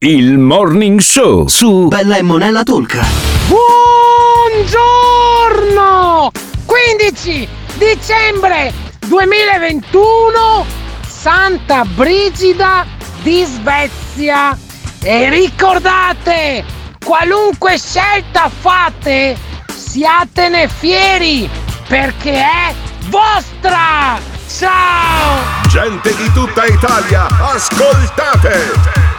Il Morning Show su Bella e Monella Tolca. Buongiorno! 15 dicembre 2021, Santa Brigida di Svezia. E ricordate, qualunque scelta fate, siatene fieri, perché è vostra! Ciao! Gente di tutta Italia, ascoltate!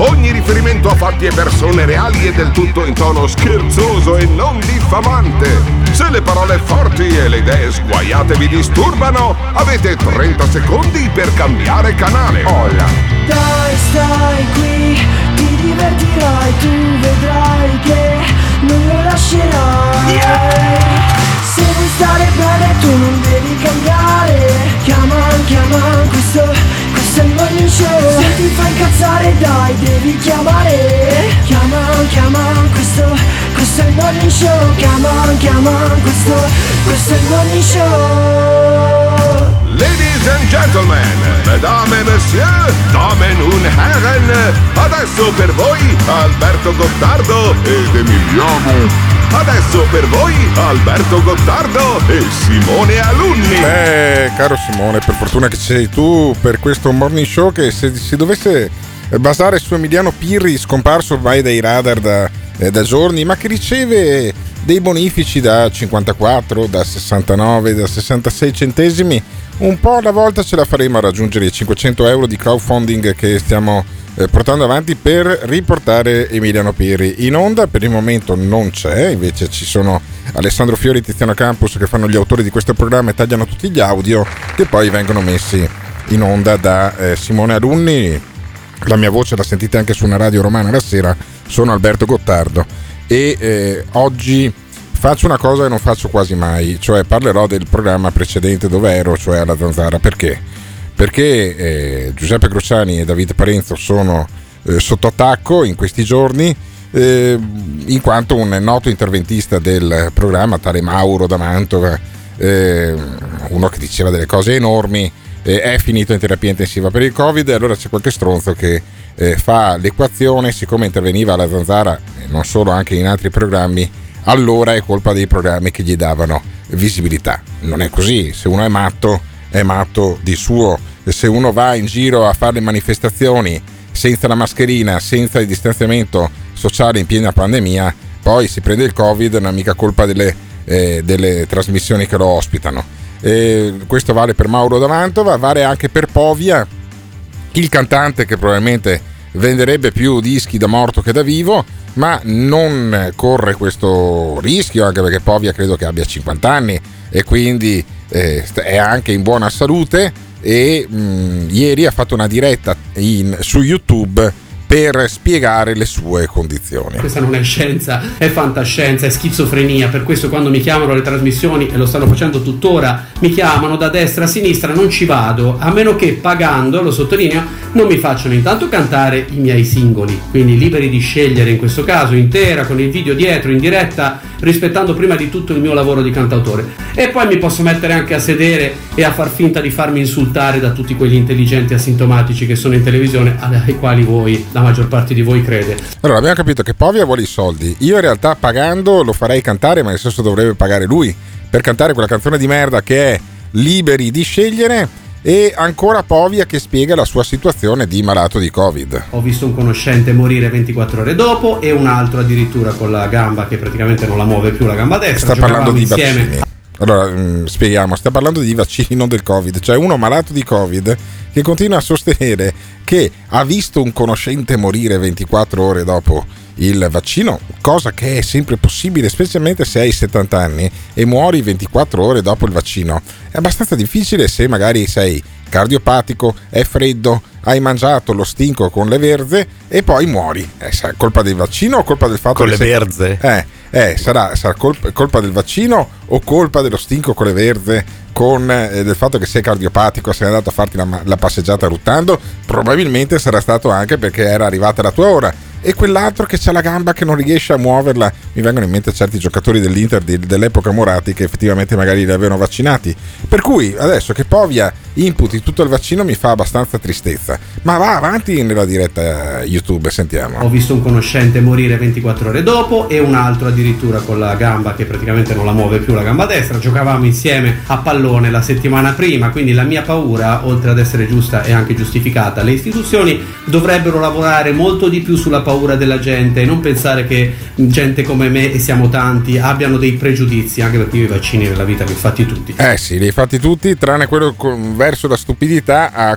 Ogni riferimento a fatti e persone reali è del tutto in tono scherzoso e non diffamante. Se le parole forti e le idee sguaiate vi disturbano, avete 30 secondi per cambiare canale. Hola. Dai, stai qui, ti divertirai, tu vedrai che non lo lascerai. Yeah. Se vuoi stare bene, tu non devi cambiare. Chiama, questo è il Morning Show. Se ti fai incazzare, dai, devi chiamare. Chiama, questo è il Morning Show. Chiama, questo è il Morning Show. Ladies and gentlemen, mesdames et messieurs, damen und herren, adesso per voi Alberto Gottardo ed Emiliano. Adesso per voi Alberto Gottardo e Simone Alunni. Caro Simone, per fortuna che sei tu per questo Morning Show, che se si dovesse basare su Emiliano Pirri, scomparso ormai dai radar da giorni, ma che riceve dei bonifici da 54, da 69, da 66 centesimi, un po' alla volta ce la faremo a raggiungere i 500 euro di crowdfunding che stiamo portando avanti per riportare Emiliano Pirri in onda. Per il momento non c'è, invece ci sono Alessandro Fiori e Tiziano Campus, che fanno gli autori di questo programma e tagliano tutti gli audio che poi vengono messi in onda da Simone Alunni. La mia voce la sentite anche su una radio romana la sera. Sono Alberto Gottardo e oggi faccio una cosa che non faccio quasi mai, cioè parlerò del programma precedente dove ero, cioè alla Zanzara. Perché Giuseppe Cruciani e David Parenzo sono sotto attacco in questi giorni, in quanto un noto interventista del programma, tale Mauro da Mantova, uno che diceva delle cose enormi, è finito in terapia intensiva per il Covid. E allora c'è qualche stronzo che fa l'equazione: siccome interveniva alla Zanzara, non solo, anche in altri programmi, allora è colpa dei programmi che gli davano visibilità. Non è così. Se uno è matto di suo. Se uno va in giro a fare le manifestazioni senza la mascherina, senza il distanziamento sociale in piena pandemia, poi si prende il Covid, non è mica colpa delle trasmissioni che lo ospitano. Questo vale per Mauro da Mantova, vale anche per Povia, il cantante che probabilmente venderebbe più dischi da morto che da vivo, ma non corre questo rischio, anche perché Povia credo che abbia 50 anni e quindi è anche in buona salute. E ieri ha fatto una diretta su YouTube per spiegare le sue condizioni. Questa non è scienza, è fantascienza, è schizofrenia. Per questo quando mi chiamano le trasmissioni, e lo stanno facendo tuttora, mi chiamano da destra a sinistra, non ci vado, a meno che pagando, lo sottolineo, non mi facciano intanto cantare i miei singoli, quindi liberi di scegliere, in questo caso intera, con il video dietro, in diretta, rispettando prima di tutto il mio lavoro di cantautore. E poi mi posso mettere anche a sedere e a far finta di farmi insultare da tutti quegli intelligenti asintomatici che sono in televisione, ai quali voi, la maggior parte di voi, crede. Allora abbiamo capito che Povia vuole i soldi. Io in realtà pagando lo farei cantare, ma nel senso dovrebbe pagare lui per cantare quella canzone di merda che è liberi di scegliere. E ancora Povia che spiega la sua situazione di malato di Covid. Ho visto un conoscente morire 24 ore dopo e un altro addirittura con la gamba che praticamente non la muove più, la gamba destra. Sta parlando di insieme. Vaccini. Allora spieghiamo, sta parlando di vaccini, non del Covid. Cioè uno malato di Covid che continua a sostenere che ha visto un conoscente morire 24 ore dopo il vaccino, cosa che è sempre possibile, specialmente se hai 70 anni e muori 24 ore dopo il vaccino. È abbastanza difficile se magari sei cardiopatico, è freddo, hai mangiato lo stinco con le verze e poi muori. Sarà colpa del vaccino o colpa del fatto con che le verze? Sarà colpa del vaccino o colpa dello stinco con le verze? del fatto che sei cardiopatico, sei andato a farti la passeggiata ruttando, probabilmente sarà stato anche perché era arrivata la tua ora. E quell'altro che c'ha la gamba che non riesce a muoverla, mi vengono in mente certi giocatori dell'Inter dell'epoca Morati, che effettivamente magari li avevano vaccinati. Per cui adesso che Povia imputi tutto il vaccino mi fa abbastanza tristezza, ma va avanti nella diretta YouTube, sentiamo. Ho visto un conoscente morire 24 ore dopo e un altro addirittura con la gamba che praticamente non la muove più, la gamba destra. Giocavamo insieme a pallone la settimana prima, quindi la mia paura, oltre ad essere giusta, è anche giustificata. Le istituzioni dovrebbero lavorare molto di più sulla paura della gente e non pensare che gente come me, e siamo tanti, abbiano dei pregiudizi, anche perché io i vaccini nella vita li ho fatti tutti. Sì, li ho fatti tutti, tranne quello verso la stupidità, a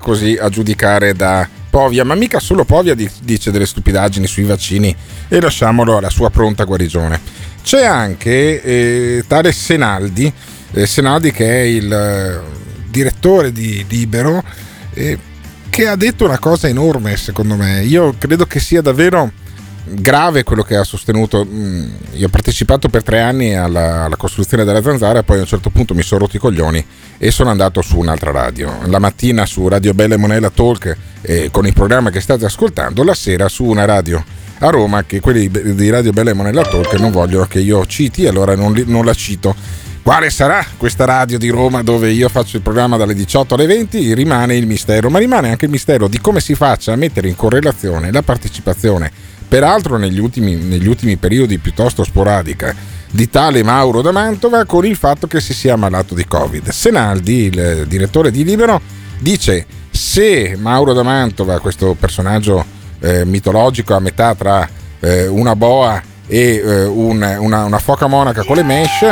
giudicare da Povia, ma mica solo Povia dice delle stupidaggini sui vaccini, e lasciamolo alla sua pronta guarigione. C'è anche tale Senaldi, che è il direttore di Libero, che ha detto una cosa enorme, secondo me. Io credo che sia davvero grave quello che ha sostenuto. Io ho partecipato per 3 anni alla costruzione della Zanzara, poi a un certo punto mi sono rotto i coglioni e sono andato su un'altra radio, la mattina su Radio Bella e Monella Tolca, con il programma che state ascoltando, la sera su una radio a Roma che quelli di Radio Bella e Monella Tolca non vogliono che io citi, allora non la cito. Quale sarà questa radio di Roma dove io faccio il programma dalle 18 alle 20? Rimane il mistero, ma rimane anche il mistero di come si faccia a mettere in correlazione la partecipazione, peraltro negli ultimi periodi piuttosto sporadica, di tale Mauro da Mantova con il fatto che si sia ammalato di Covid. Senaldi, il direttore di Libero, dice: se Mauro da Mantova, questo personaggio mitologico a metà tra una boa e una foca monaca con le mesh,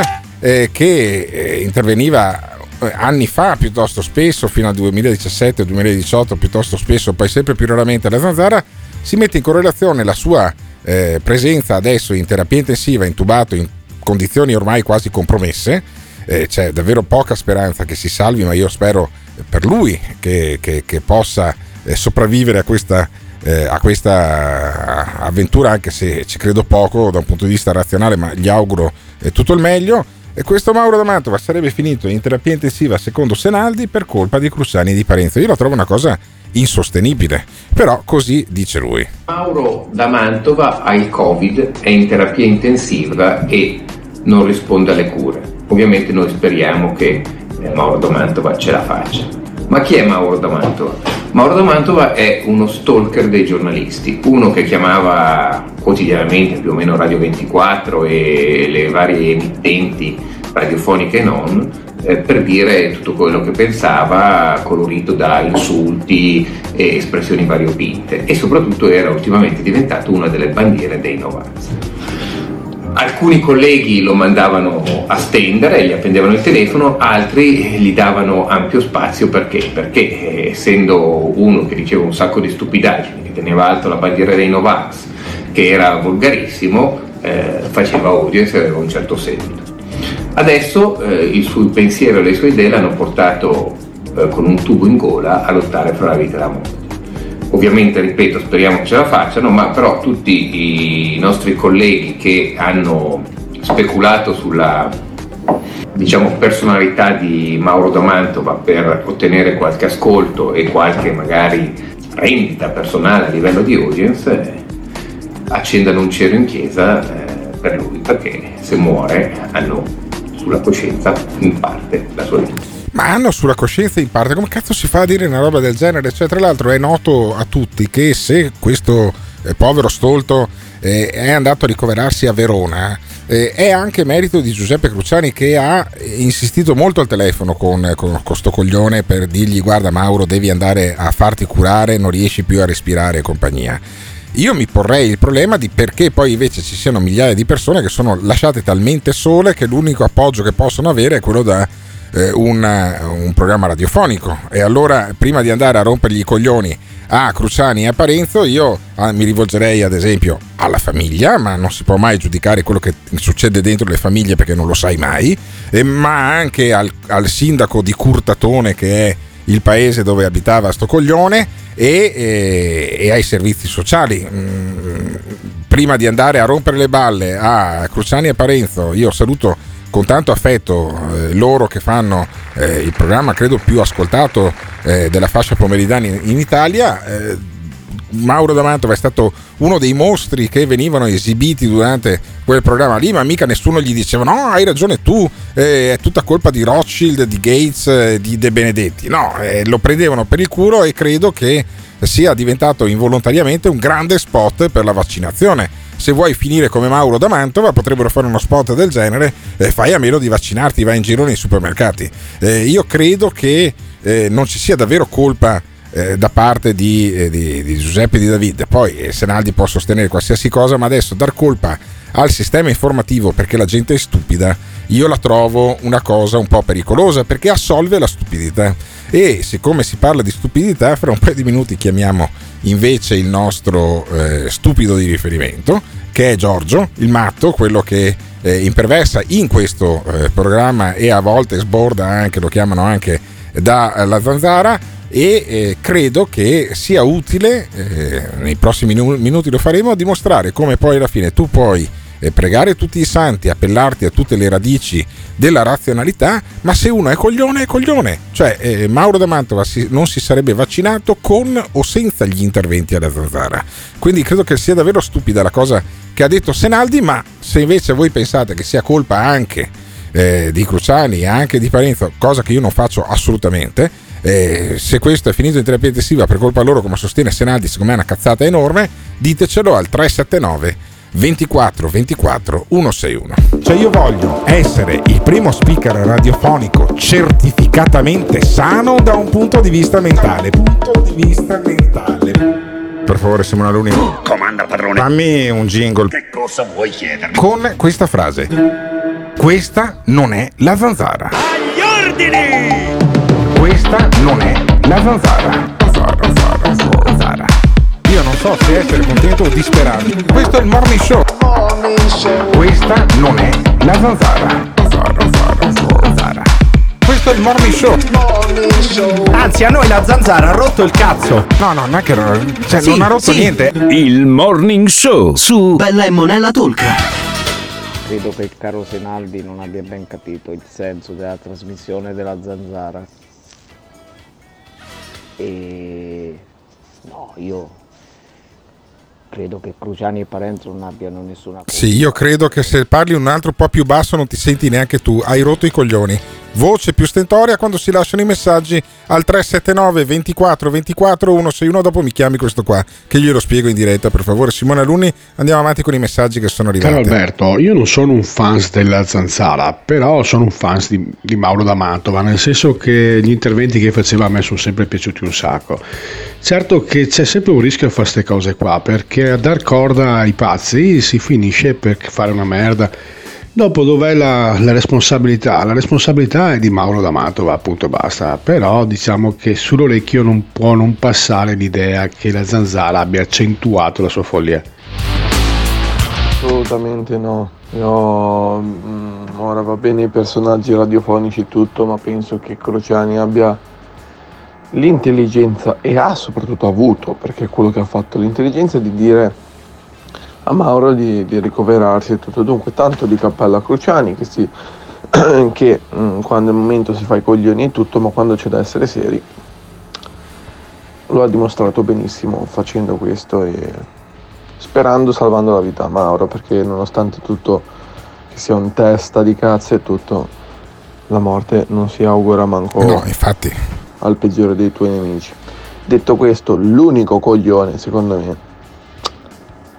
che interveniva anni fa piuttosto spesso, fino al 2017-2018 piuttosto spesso, poi sempre più raramente alla Zanzara, si mette in correlazione la sua presenza adesso in terapia intensiva, intubato in condizioni ormai quasi compromesse. C'è davvero poca speranza che si salvi, ma io spero per lui che possa sopravvivere a questa avventura, anche se ci credo poco da un punto di vista razionale, ma gli auguro tutto il meglio. E questo Mauro da Mantova sarebbe finito in terapia intensiva, secondo Senaldi, per colpa di Cruciani e di Parenzo. Io la trovo una cosa insostenibile, però così dice lui. Mauro da Mantova ha il Covid, è in terapia intensiva e non risponde alle cure. Ovviamente noi speriamo che Mauro da Mantova ce la faccia. Ma chi è Mauro da Mantova? Mauro da Mantova è uno stalker dei giornalisti, uno che chiamava quotidianamente più o meno Radio 24 e le varie emittenti radiofoniche e non, per dire tutto quello che pensava, colorito da insulti e espressioni variopinte, e soprattutto era ultimamente diventato una delle bandiere dei Novax. Alcuni colleghi lo mandavano a stendere e gli appendevano il telefono, altri gli davano ampio spazio. Perché essendo uno che diceva un sacco di stupidaggini, che teneva alto la bandiera dei Novax, che era volgarissimo, faceva audience e aveva un certo seguito. Adesso il suo pensiero e le sue idee l'hanno portato con un tubo in gola a lottare per la vita e la morte. Ovviamente, ripeto, speriamo ce la facciano, ma però tutti i nostri colleghi che hanno speculato sulla, diciamo, personalità di Mauro da Mantova per ottenere qualche ascolto e qualche magari rendita personale a livello di audience, accendano un cero in chiesa per lui, perché se muore hanno sulla coscienza in parte la sua vita. Ma hanno sulla coscienza in parte, come cazzo si fa a dire una roba del genere? Cioè, tra l'altro è noto a tutti che se questo povero stolto è andato a ricoverarsi a Verona, è anche merito di Giuseppe Cruciani, che ha insistito molto al telefono con sto coglione per dirgli: guarda Mauro, devi andare a farti curare, non riesci più a respirare e compagnia. Io mi porrei il problema di perché poi invece ci siano migliaia di persone che sono lasciate talmente sole che l'unico appoggio che possono avere è quello da un programma radiofonico. E allora, prima di andare a rompergli i coglioni a Cruciani e a Parenzo, io mi rivolgerei ad esempio alla famiglia, ma non si può mai giudicare quello che succede dentro le famiglie perché non lo sai mai, ma anche al sindaco di Curtatone, che è il paese dove abitava sto coglione, e ai servizi sociali. Prima di andare a rompere le balle a Cruciani e a Parenzo, io saluto con tanto affetto loro che fanno il programma credo più ascoltato della fascia pomeridiana in Italia. Mauro da Mantova è stato uno dei mostri che venivano esibiti durante quel programma lì, ma mica nessuno gli diceva no, hai ragione tu, è tutta colpa di Rothschild, di Gates, di De Benedetti. No, lo prendevano per il culo e credo che sia diventato involontariamente un grande spot per la vaccinazione. Se vuoi finire come Mauro da Mantova potrebbero fare uno spot del genere, fai a meno di vaccinarti, vai in giro nei supermercati. Io credo che non ci sia davvero colpa da parte di Giuseppe e di David. Poi Senaldi può sostenere qualsiasi cosa, ma adesso dar colpa al sistema informativo perché la gente è stupida io la trovo una cosa un po' pericolosa, perché assolve la stupidità. E siccome si parla di stupidità, fra un paio di minuti chiamiamo invece il nostro stupido di riferimento, che è Giorgio il matto, quello che imperversa in questo programma e a volte sborda anche, lo chiamano anche dalla zanzara. E credo che sia utile, nei prossimi minuti lo faremo, a dimostrare come poi alla fine tu puoi pregare tutti i santi, appellarti a tutte le radici della razionalità, ma se uno è coglione è coglione. Cioè Mauro da Mantova non si sarebbe vaccinato con o senza gli interventi alla zanzara. Quindi credo che sia davvero stupida la cosa che ha detto Senaldi, ma se invece voi pensate che sia colpa anche di Cruciani, anche di Parenzo, cosa che io non faccio assolutamente, se questo è finito in terapia intensiva per colpa loro come sostiene Senaldi, secondo me è una cazzata enorme, ditecelo al 379 24 24 161. Cioè io voglio essere il primo speaker radiofonico certificatamente sano da un punto di vista mentale, Per favore Simone Alunni, comanda padrone, fammi un jingle. Che cosa vuoi chiedermi? Con questa frase: questa non è la zanzara. Agli ordini! Questa non è la zanzara. Zanzara. Io non so se essere contento o disperato. Questo è il Morning Show. Questa non è la zanzara. Zanzara. Questo è il Morning Show. Anzi, a noi la zanzara ha rotto il cazzo. No, non è che cioè, sì, non ha rotto niente. Il Morning Show su Bella e Monella Tolca. Credo che il caro Senaldi non abbia ben capito il senso della trasmissione della zanzara. E no, io credo che Cruciani e Parenzo non abbiano nessuna colpa. Sì, io credo che se parli un altro po' più basso non ti senti neanche tu, hai rotto i coglioni. Voce più stentorea quando si lasciano i messaggi al 379 24 24 161. Dopo mi chiami questo qua che glielo spiego in diretta, per favore Simone Alunni. Andiamo avanti con i messaggi che sono arrivati. Caro Alberto, io non sono un fan della zanzara, però sono un fan di Mauro da Mantova, nel senso che gli interventi che faceva a me sono sempre piaciuti un sacco. Certo che c'è sempre un rischio a fare queste cose qua, perché a dar corda ai pazzi si finisce per fare una merda. Dopo dov'è la responsabilità? La responsabilità è di Mauro da Mantova, appunto, basta. Però diciamo che sull'orecchio non può non passare l'idea che la zanzara abbia accentuato la sua follia. Assolutamente no. Io, ora va bene i personaggi radiofonici e tutto, ma penso che Cruciani abbia l'intelligenza, e ha soprattutto avuto, perché è quello che ha fatto, l'intelligenza di dire a Mauro di ricoverarsi e tutto. Dunque tanto di cappella a Cruciani che quando è il momento si fa i coglioni e tutto, ma quando c'è da essere seri lo ha dimostrato benissimo facendo questo e sperando, salvando la vita a Mauro, perché nonostante tutto che sia un testa di cazzo e tutto, la morte non si augura manco infatti al peggiore dei tuoi nemici. Detto questo, l'unico coglione secondo me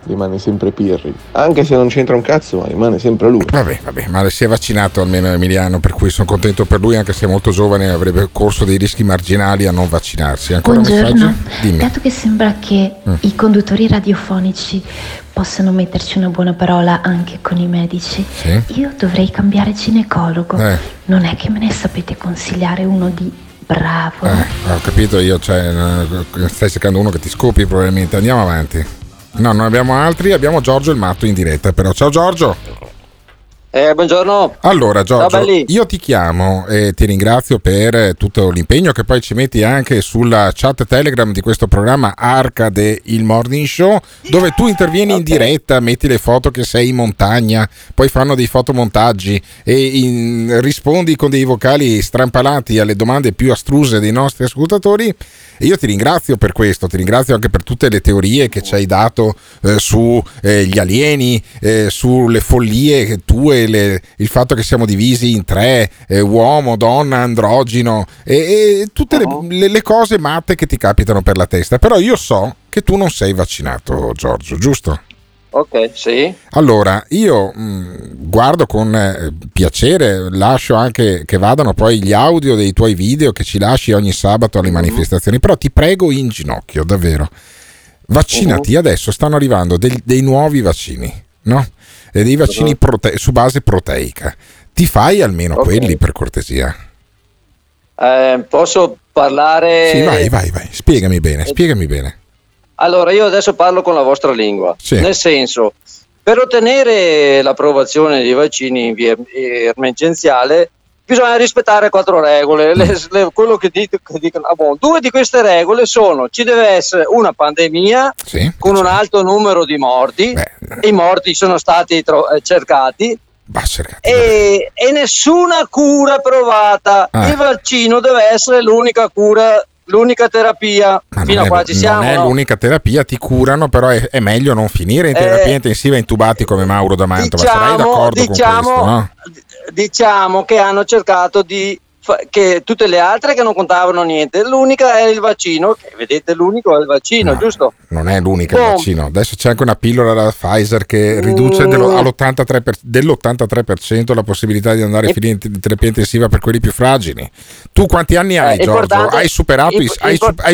rimane sempre Pirri, anche se non c'entra un cazzo, ma rimane sempre lui. Vabbè, ma si è vaccinato almeno Emiliano, per cui sono contento per lui, anche se è molto giovane avrebbe corso dei rischi marginali a non vaccinarsi. Ancora un messaggio? Dimmi. Dato che sembra che i conduttori radiofonici possano metterci una buona parola anche con i medici, sì, io dovrei cambiare ginecologo. Non è che me ne sapete consigliare uno di bravo? Ho capito io, cioè stai cercando uno che ti scopi probabilmente. Andiamo avanti. No, non abbiamo altri, abbiamo Giorgio il matto in diretta però. Ciao Giorgio. Buongiorno. Allora Giorgio, io ti chiamo e ti ringrazio per tutto l'impegno che poi ci metti anche sulla chat Telegram di questo programma Arcade, il Morning Show, dove tu intervieni in diretta, metti le foto che sei in montagna, poi fanno dei fotomontaggi e rispondi con dei vocali strampalati alle domande più astruse dei nostri ascoltatori. E io ti ringrazio per questo, ti ringrazio anche per tutte le teorie che ci hai dato su gli alieni, sulle follie tue, il fatto che siamo divisi in tre, uomo, donna, androgino e tutte le cose matte che ti capitano per la testa. Però io so che tu non sei vaccinato, Giorgio, giusto? Ok, sì. Allora, io guardo con piacere, lascio anche che vadano poi gli audio dei tuoi video che ci lasci ogni sabato alle manifestazioni, però ti prego in ginocchio, davvero, vaccinati adesso, stanno arrivando dei nuovi vaccini, no? Dei vaccini su base proteica. Ti fai almeno quelli, per cortesia? Posso parlare? Sì, vai, spiegami bene. Allora, io adesso parlo con la vostra lingua, sì. Nel senso, per ottenere l'approvazione dei vaccini in via emergenziale bisogna rispettare 4 regole. Quello che dicono, due di queste regole sono: ci deve essere una pandemia, sì, con un alto numero di morti. I morti sono stati cercati, e nessuna cura provata. Il vaccino deve essere l'unica cura, l'unica terapia. Ma fino a qua ci siamo. Non è l'unica terapia, ti curano, però è meglio non finire in terapia intensiva intubati come Mauro da Mantova. Sarai d'accordo con questo, no? Diciamo che hanno cercato che tutte le altre che non contavano niente, l'unica è il vaccino, che vedete, l'unico è il vaccino, no, giusto? Non è l'unica il vaccino, adesso c'è anche una pillola da Pfizer che riduce dell'83% la possibilità di andare in terapia intensiva per quelli più fragili. Tu quanti anni hai, Giorgio? Hai superato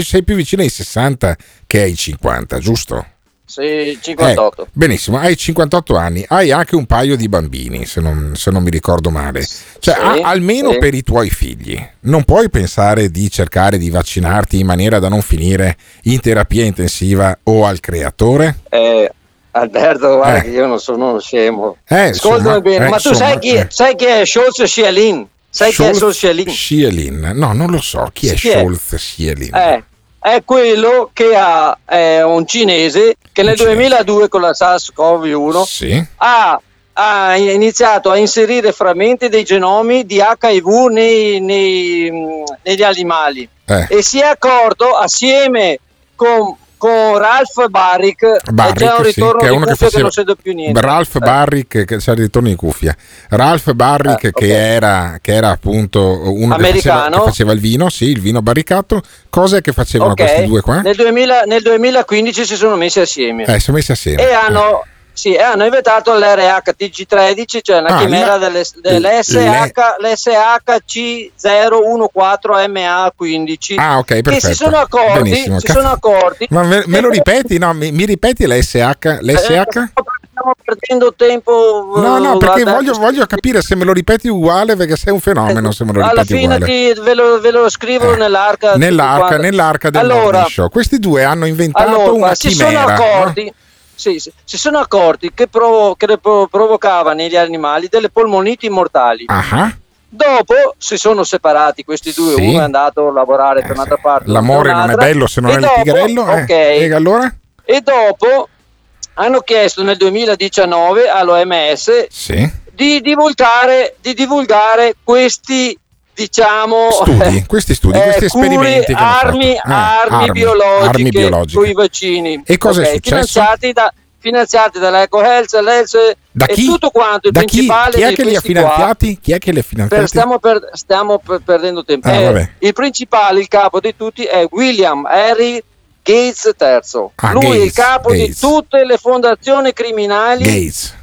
sei più vicino ai 60 che ai 50, giusto? Sì, 58. Benissimo, hai 58 anni, hai anche un paio di bambini, se non mi ricordo male. Cioè, almeno per i tuoi figli non puoi pensare di cercare di vaccinarti in maniera da non finire in terapia intensiva o al creatore? Alberto, guarda che io non sono uno scemo. Ascoltami bene, ma tu sai chi è Scholz e Schielin? Sai chi è Scholz e Schielin? No, non lo so, chi è Scholz e Schielin? È quello che è un cinese che nel 2002 con la SARS-CoV-1 ha iniziato a inserire frammenti dei genomi di HIV negli animali e si è accorto assieme con Ralph Baric c'è un ritorno di cuffia che non sento più niente. Ralph Baric, che c'è il ritorno di cuffia. Ralph Baric che era appunto uno che faceva il vino, sì, il vino barricato. Cos'è che facevano questi due qua? Nel 2015 si sono messi assieme. E hanno inventato l'RHTG13, cioè una chimera dell'SHC014MA15. Perfetto. Che si sono accorti. Ma me lo ripeti? No, mi ripeti l'SH? Stiamo perdendo tempo. No, perché voglio capire se me lo ripeti uguale, perché sei un fenomeno se me lo ripeti uguale. Alla fine ve lo scrivo nell'arca del Morning Show. Questi due hanno inventato una chimera. Si sono accorti. No? Sì, si sono accorti che provocava negli animali delle polmoniti mortali. Dopo si sono separati questi due, uno è andato a lavorare per un'altra parte. L'amore non è bello se non è litigarello. Allora? E dopo hanno chiesto nel 2019 all'OMS di divulgare questi, diciamo, studi, questi esperimenti, armi biologiche con i vaccini. E cosa è successo? Finanziati dall'Eco Health e tutto quanto. Chi è che li ha finanziati? Stiamo perdendo tempo. Il principale, il capo di tutti, è William Henry Gates III. Lui è il capo di tutte le fondazioni criminali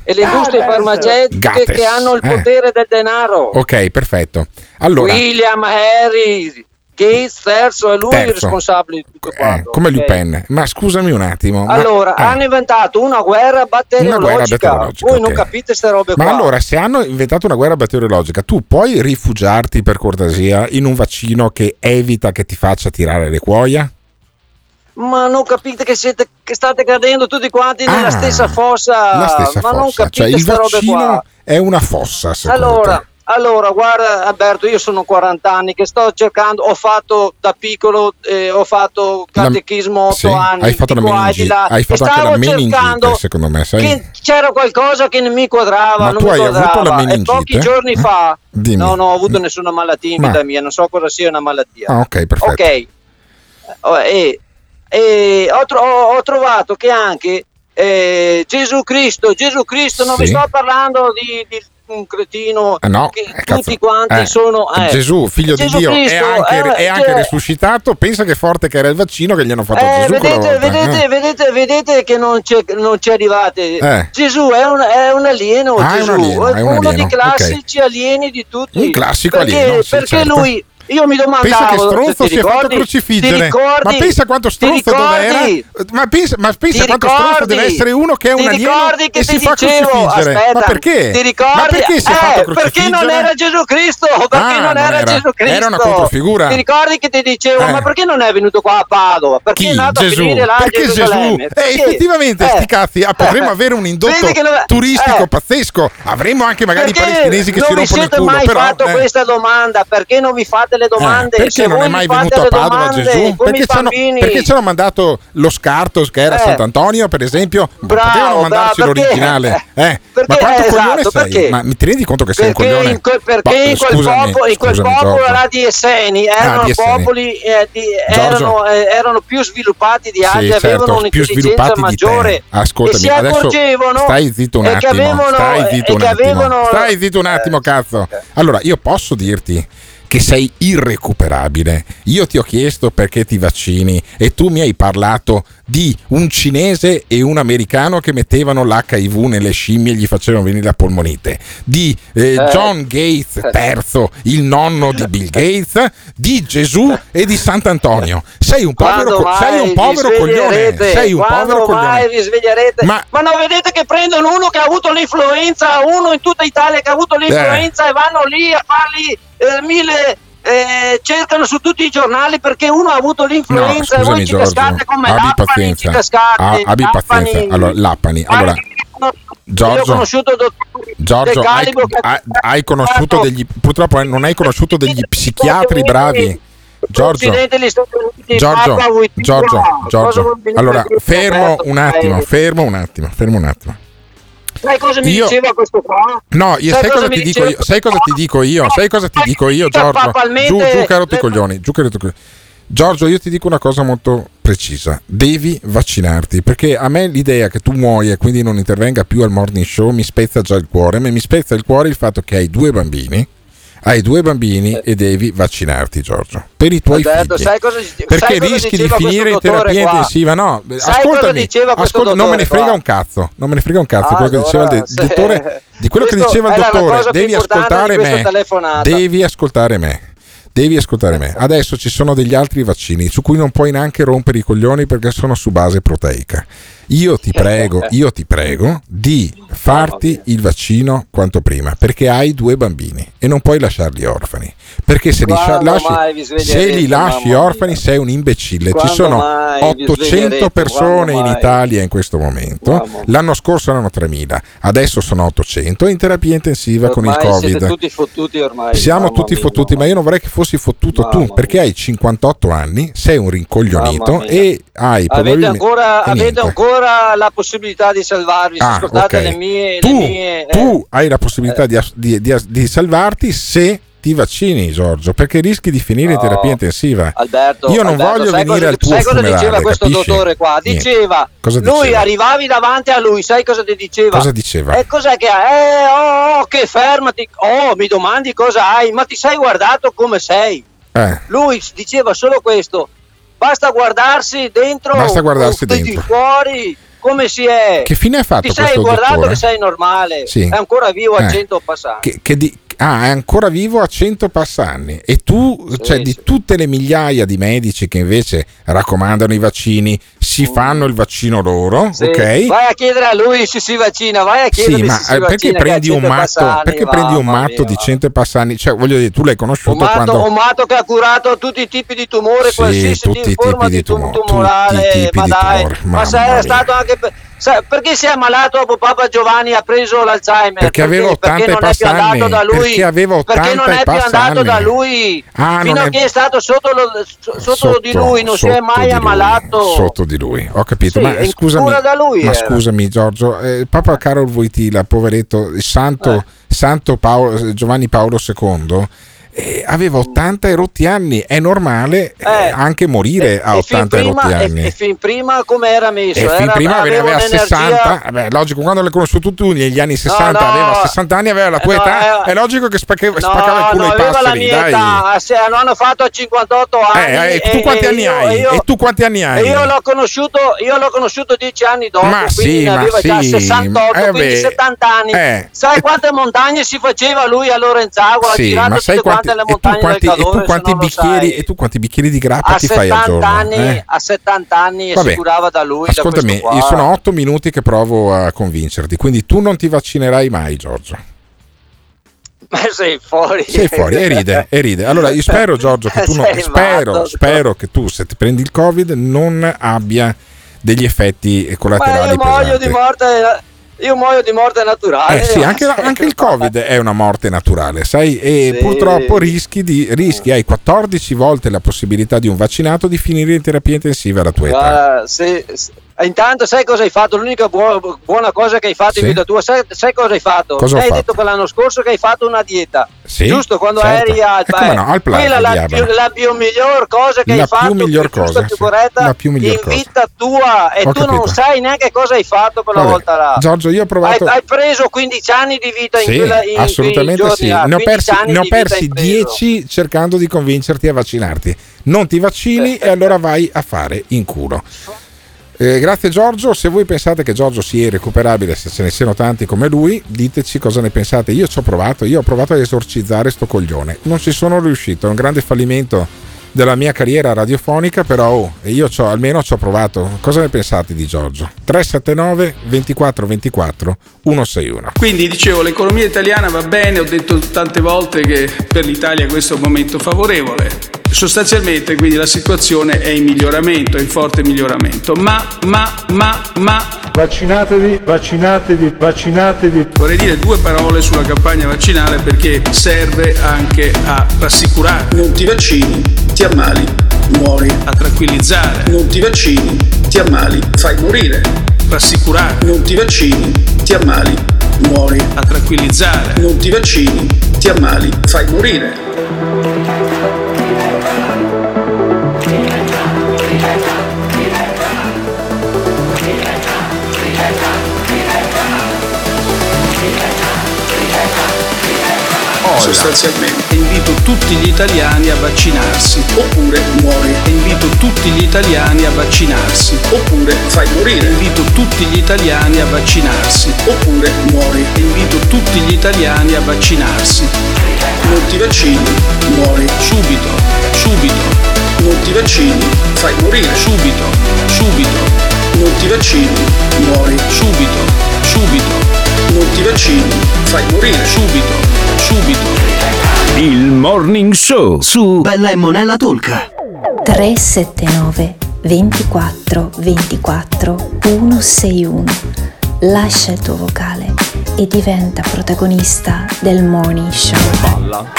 e le industrie farmaceutiche che hanno il potere del denaro. Ok, perfetto. Allora, William Henry Gates III è lui il responsabile di tutto quanto. Come Le Pen. Ma scusami un attimo. Allora, hanno inventato una guerra batteriologica. Voi non capite queste robe qua. Ma allora, se hanno inventato una guerra batteriologica, tu puoi rifugiarti per cortesia in un vaccino che evita che ti faccia tirare le cuoia? ma non capite che state cadendo tutti quanti nella stessa fossa, ma non capite, cioè, il vaccino qua è una fossa, allora te. Allora, guarda Alberto, io sono 40 anni che sto cercando, ho fatto da piccolo, ho fatto catechismo 8 anni. Hai fatto la meningite, hai fatto anche la meningite, secondo me, sai? Che c'era qualcosa che non mi quadrava, e pochi giorni fa no, non ho avuto nessuna malattia in vita mia, non so cosa sia una malattia. Ah, ok, perfetto. Ok. E ho trovato che anche Gesù Cristo, non vi sto parlando di un cretino, che tutti quanti sono Gesù, figlio Gesù di Dio, Cristo, è anche risuscitato. Pensa che forte che era il vaccino che gli hanno fatto Gesù. Vedete che non ci arrivate. Gesù è un alieno, è uno dei classici alieni di tutti. Un classico alieno, perché certo. Lui, io mi domandavo, pensa che stronzo si è fatto crocifiggere, ma pensa quanto stronzo dov'era, ma pensa quanto stronzo deve essere uno che è un alieno e si fa crocifiggere. Aspetta, ma perché si è fatto crocifiggere? Perché non era Gesù Cristo, Gesù Cristo era una controfigura. Ti ricordi che ti dicevo, ma perché non è venuto qua a Padova? Perché è nato Gesù? A finire là, perché Gesù? Effettivamente sti cazzi, potremmo avere un indotto turistico pazzesco, avremmo anche magari i palestinesi che si rompono il culo. Non vi siete mai fatto questa domanda, perché non vi fate le domande, perché se non è mai venuto a Padova Gesù? Perché ci hanno mandato lo scarto che era Sant'Antonio, per esempio? Potevano mandarci l'originale, perché, ma quanto coglione sei? Perché? Ma mi ti rendi conto che sei un coglione? Perché in quel popolo là di Esseni erano più sviluppati di altri, avevano un'intelligenza maggiore. Ascoltami, e si accorgevano, stai zitto un attimo, cazzo. Allora, io posso dirti che sei irrecuperabile. Io ti ho chiesto perché ti vaccini e tu mi hai parlato di un cinese e un americano che mettevano l'HIV nelle scimmie e gli facevano venire la polmonite, di John Gates III, il nonno di Bill Gates, di Gesù e di Sant'Antonio. Sei un povero coglione. Vi sveglierete? Ma non vedete che prendono uno che ha avuto l'influenza, uno in tutta Italia che ha avuto l'influenza, e vanno lì a farli cercano su tutti i giornali perché uno ha avuto l'influenza, e voi ci cascate come Lappani, abbi pazienza. Allora, Lappani, allora Giorgio, ho conosciuto Giorgio, hai conosciuto degli, purtroppo non hai conosciuto degli psichiatri bravi, Giorgio. Allora fermo un attimo. Sai cosa mi diceva questo qua? No, sai cosa ti dico io, Giorgio. Giù caro coglioni, Giorgio, io ti dico una cosa molto precisa: devi vaccinarti, perché a me l'idea che tu muoia e quindi non intervenga più al Morning Show mi spezza già il cuore. Ma mi spezza il cuore il fatto che hai due bambini e devi vaccinarti, Giorgio, per i tuoi figli, perché rischi di finire in terapia intensiva. No, ascoltami, non me ne frega un cazzo quello che diceva il dottore, di quello che diceva il dottore. Devi ascoltare me. Adesso ci sono degli altri vaccini su cui non puoi neanche rompere i coglioni perché sono su base proteica. Io ti prego di farti il vaccino quanto prima, perché hai due bambini e non puoi lasciarli orfani, perché se li lasci orfani sei un imbecille. Ci sono 800 persone in Italia in questo momento, l'anno scorso erano 3000, adesso sono 800 in terapia intensiva ormai con il Covid. Siete tutti fottuti ormai. Ma io non vorrei che fossi fottuto tu, perché hai 58 anni, sei un rincoglionito e hai probabilmente avete ancora la possibilità di salvarvi. Ascoltate tu hai la possibilità di salvarti se ti vaccini, Giorgio, perché rischi di finire in terapia intensiva. Alberto, io non voglio venire al tuo funerale. Sai cosa diceva questo dottore qua? Diceva, lui arrivavi davanti a lui, sai cosa ti diceva? E cos'è che ha? Che fermati, mi domandi cosa hai, ma ti sei guardato come sei? Lui diceva solo questo. Basta guardarsi dentro, di fuori come si è. Che fine ha fatto questo dottore? Ti sei guardato che sei normale, è ancora vivo al 100%. è ancora vivo a 100 passanni, e tu, cioè, di tutte le migliaia di medici che invece raccomandano i vaccini, si fanno il vaccino loro, ok? Vai a chiedere a lui se si vaccina, vai a chiedere perché prendi un matto, passani, perché prendi un matto di 100 passanni, cioè voglio dire, tu l'hai conosciuto un matto che ha curato tutti i tipi di tumore, sì, qualsiasi forma di tumorale, tutti i tipi ma di dai, tumore, ma sarà stato anche perché si è ammalato dopo Papa Giovanni ha preso l'Alzheimer? Perché aveva 80 passanni, perché non è più andato da lui, fino a che è stato sotto di lui, non si è mai ammalato. Sotto di lui, ho capito, sì, ma scusami, Giorgio, Papa Carol Wojtyla, poveretto, il santo Paolo, Giovanni Paolo II, aveva 80 e rotti anni, è normale anche morire a 80 e rotti anni. E fin prima come era messo? Fin prima aveva 60, vabbè, logico, quando l'hai conosciuto tu negli anni 60 aveva 60 anni, aveva la tua età, è logico che spaccava il culo ai passeri, dai. Lo hanno fatto a 58 anni. Tu quanti anni hai? E tu quanti anni hai? Io l'ho conosciuto 10 anni dopo, quindi aveva già 68, quindi 70 anni. Sai quante montagne si faceva lui a Lorenzago, ha girato tutte quante. E tu quanti bicchieri di grappa ti fai al giorno? A 70 anni si curava da lui. Ascoltami, sono 8 minuti che provo a convincerti, quindi tu non ti vaccinerai mai, Giorgio. Ma sei fuori. E ride. Allora io spero, Giorgio, che tu spero che tu, se ti prendi il Covid, non abbia degli effetti collaterali pesanti. Io muoio di morte naturale. Sì, anche il Covid è una morte naturale, sai? E sì, purtroppo rischi, hai 14 volte la possibilità di un vaccinato di finire in terapia intensiva alla tua età. Sì. Intanto sai cosa hai fatto? L'unica buona cosa che hai fatto in vita tua, sai cosa hai fatto? Hai detto che l'anno scorso che hai fatto una dieta, giusto? Quando eri al Quella la più miglior cosa che hai fatto, più corretta in vita tua, e tu non sai neanche cosa hai fatto quella volta là. Giorgio, io ho provato. Hai preso 15 anni di vita in quella. Assolutamente sì. Ne ho persi 10 cercando di convincerti a vaccinarti. Non ti vaccini e allora vai a fare in culo. Grazie Giorgio, se voi pensate che Giorgio sia irrecuperabile, se ce ne siano tanti come lui, diteci cosa ne pensate. Io ci ho provato, ad esorcizzare sto coglione, non ci sono riuscito, è un grande fallimento della mia carriera radiofonica, però io almeno ci ho provato. Cosa ne pensate di Giorgio? 379 24 24 161. Quindi dicevo, l'economia italiana va bene, ho detto tante volte che per l'Italia questo è un momento favorevole. Sostanzialmente quindi la situazione è in miglioramento, è in forte miglioramento, ma vaccinatevi. Vorrei dire due parole sulla campagna vaccinale perché serve anche a rassicurare. Non ti vaccini, ti ammali, muori. A tranquillizzare. Non ti vaccini, ti ammali, fai morire. Rassicurare. Non ti vaccini, ti ammali, muori. A tranquillizzare. Non ti vaccini, ti ammali, fai morire. Sostanzialmente invito tutti gli italiani a vaccinarsi oppure muori. Invito tutti gli italiani a vaccinarsi oppure fai morire. Invito tutti gli italiani a vaccinarsi oppure muori. Invito tutti gli italiani a vaccinarsi. Non ti vaccini, muori. Subito. Non ti vaccini, fai morire. Subito. Non ti vaccini, muori. Subito. Non ti vaccini, fai morire. Subito. Il Morning Show su Bella e Monella Tolca. 379 24 24 161. Lascia il tuo vocale e diventa protagonista del Morning Show. Balla.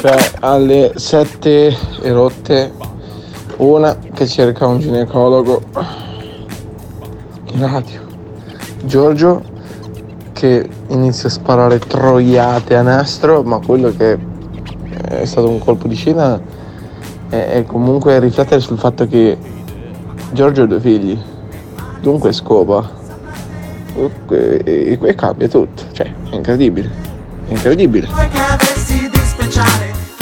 Cioè, alle 7 e rotte, una che cerca un ginecologo in radio. Giorgio che inizia a sparare troiate a nastro, ma quello che è stato un colpo di scena è comunque riflettere sul fatto che Giorgio ha 2 figli, dunque scopa e cambia tutto, cioè è incredibile.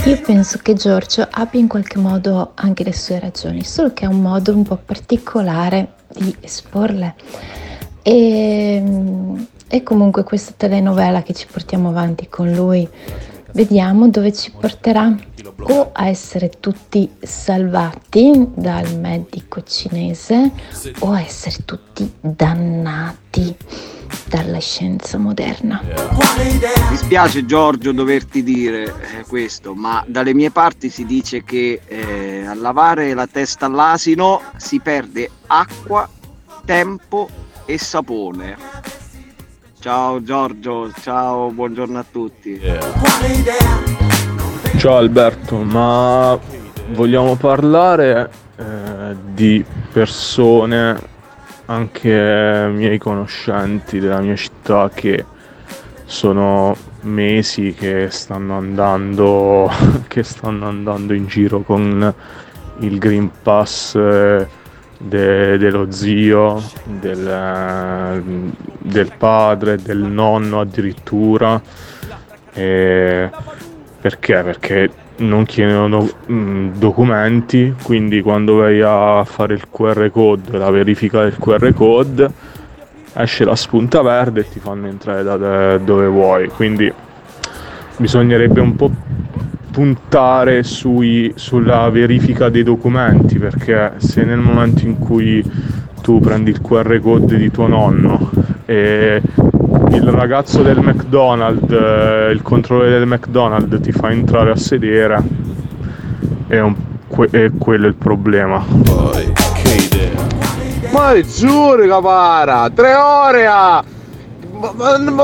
Io penso che Giorgio abbia in qualche modo anche le sue ragioni, solo che è un modo un po' particolare di esporle, e E comunque questa telenovela che ci portiamo avanti con lui, vediamo dove ci porterà, o a essere tutti salvati dal medico cinese o a essere tutti dannati dalla scienza moderna. Mi spiace Giorgio doverti dire questo, ma dalle mie parti si dice che a lavare la testa all'asino si perde acqua, tempo e sapone. Ciao Giorgio, ciao, buongiorno a tutti. Ciao Alberto, ma vogliamo parlare di persone, anche miei conoscenti della mia città, che sono mesi che stanno andando in giro con il Green Pass dello zio, del padre, del nonno addirittura, perché non chiedono documenti, quindi quando vai a fare il QR code, la verifica del QR code, esce la spunta verde e ti fanno entrare da dove vuoi, quindi bisognerebbe un po' puntare sulla verifica dei documenti, perché se nel momento in cui tu prendi il QR code di tuo nonno e il ragazzo del McDonald's, il controllore del McDonald's ti fa entrare a sedere, è quello il problema. Ma è Zurica para, 3 ore a...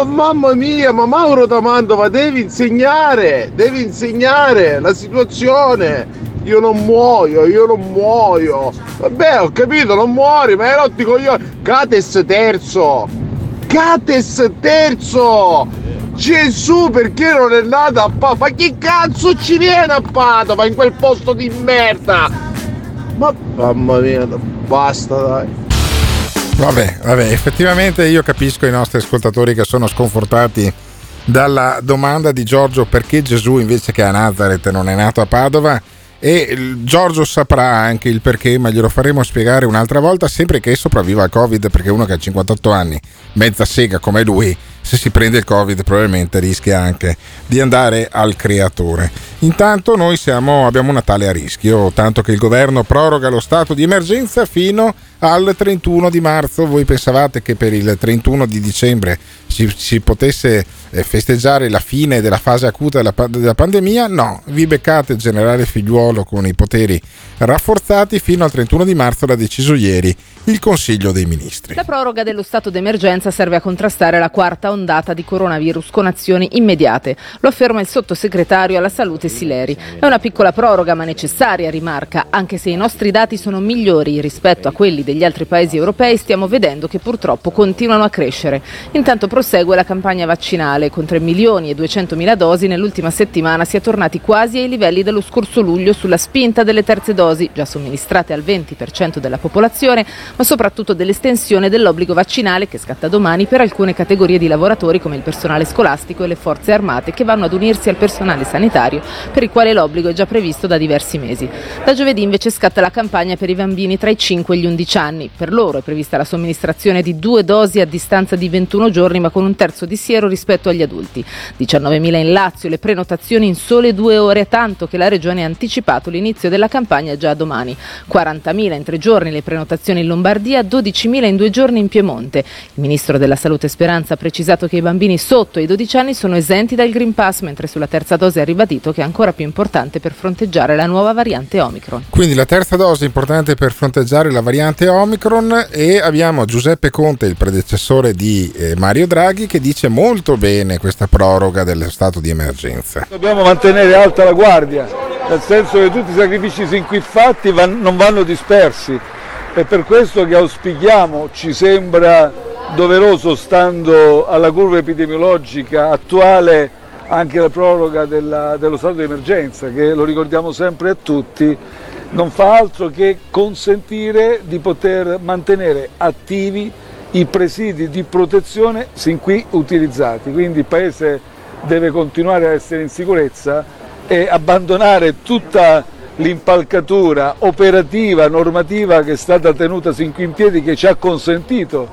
mamma mia, ma Mauro da Mantova devi insegnare la situazione. Io non muoio. Vabbè, ho capito, non muori, ma hai rotti coglioni. Gates terzo. Gesù, perché non è nato a Padova? Ma chi cazzo ci viene a Padova in quel posto di merda? Ma mamma mia, basta dai. Vabbè, effettivamente io capisco i nostri ascoltatori che sono sconfortati dalla domanda di Giorgio, perché Gesù invece che a Nazareth non è nato a Padova, e Giorgio saprà anche il perché, ma glielo faremo spiegare un'altra volta, sempre che sopravviva al Covid, perché uno che ha 58 anni, mezza sega come lui, se si prende il Covid probabilmente rischia anche di andare al creatore. Intanto noi abbiamo Natale a rischio, tanto che il governo proroga lo stato di emergenza fino al 31 di marzo. Voi pensavate che per il 31 di dicembre si potesse festeggiare la fine della fase acuta della pandemia? No, vi beccate il generale Figliuolo con i poteri rafforzati fino al 31 di marzo, l'ha deciso ieri il Consiglio dei Ministri. La proroga dello stato d'emergenza serve a contrastare la quarta ondata di coronavirus con azioni immediate, lo afferma il sottosegretario alla salute Sileri. È una piccola proroga ma necessaria, rimarca, anche se i nostri dati sono migliori rispetto a quelli degli altri paesi europei, stiamo vedendo che purtroppo continuano a crescere. Intanto prosegue la campagna vaccinale, con 3.200.000 dosi nell'ultima settimana si è tornati quasi ai livelli dello scorso luglio sulla spinta delle terze dosi, già somministrate al 20% della popolazione, ma soprattutto dell'estensione dell'obbligo vaccinale che scatta domani per alcune categorie di lavoratori come il personale scolastico e le forze armate, che vanno ad unirsi al personale sanitario per il quale l'obbligo è già previsto da diversi mesi. Da giovedì invece scatta la campagna per i bambini tra i 5 e gli 11 anni. Per loro è prevista la somministrazione di 2 dosi a distanza di 21 giorni ma con 1/3 di siero rispetto agli adulti. 19.000 in Lazio, le prenotazioni in sole 2 ore, tanto che la Regione ha anticipato l'inizio della campagna già domani. 40.000 in 3 giorni le prenotazioni in Lombardia, 12.000 in 2 giorni in Piemonte. Il Ministro della Salute Speranza ha precisato che i bambini sotto i 12 anni sono esenti dal Green Pass, mentre sulla terza dose ha ribadito che è ancora più importante per fronteggiare la nuova variante Omicron. Quindi la terza dose è importante per fronteggiare la variante Omicron, e abbiamo Giuseppe Conte, il predecessore di Mario Draghi, che dice molto bene questa proroga dello stato di emergenza. Dobbiamo mantenere alta la guardia, nel senso che tutti i sacrifici sin qui fatti non vanno dispersi. È per questo che auspichiamo, ci sembra doveroso stando alla curva epidemiologica attuale, anche la proroga dello stato di emergenza, che lo ricordiamo sempre a tutti, non fa altro che consentire di poter mantenere attivi i presidi di protezione sin qui utilizzati. Quindi il Paese deve continuare a essere in sicurezza e abbandonare tutta l'impalcatura operativa, normativa che è stata tenuta sin qui in piedi, che ci ha consentito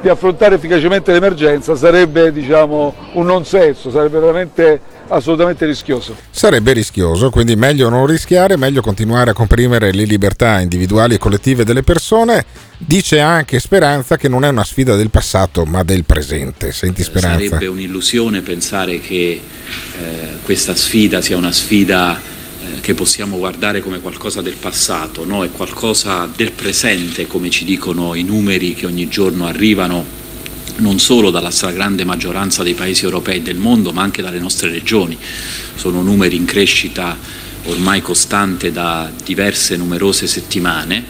di affrontare efficacemente l'emergenza sarebbe, diciamo, un non senso, sarebbe veramente assolutamente rischioso. Sarebbe rischioso, quindi meglio non rischiare, meglio continuare a comprimere le libertà individuali e collettive delle persone. Dice anche Speranza che non è una sfida del passato ma del presente. Senti Speranza. Sarebbe un'illusione pensare che questa sfida sia una sfida che possiamo guardare come qualcosa del passato, no? È qualcosa del presente, come ci dicono i numeri che ogni giorno arrivano non solo dalla stragrande maggioranza dei paesi europei e del mondo, ma anche dalle nostre regioni. Sono numeri in crescita ormai costante da diverse numerose settimane,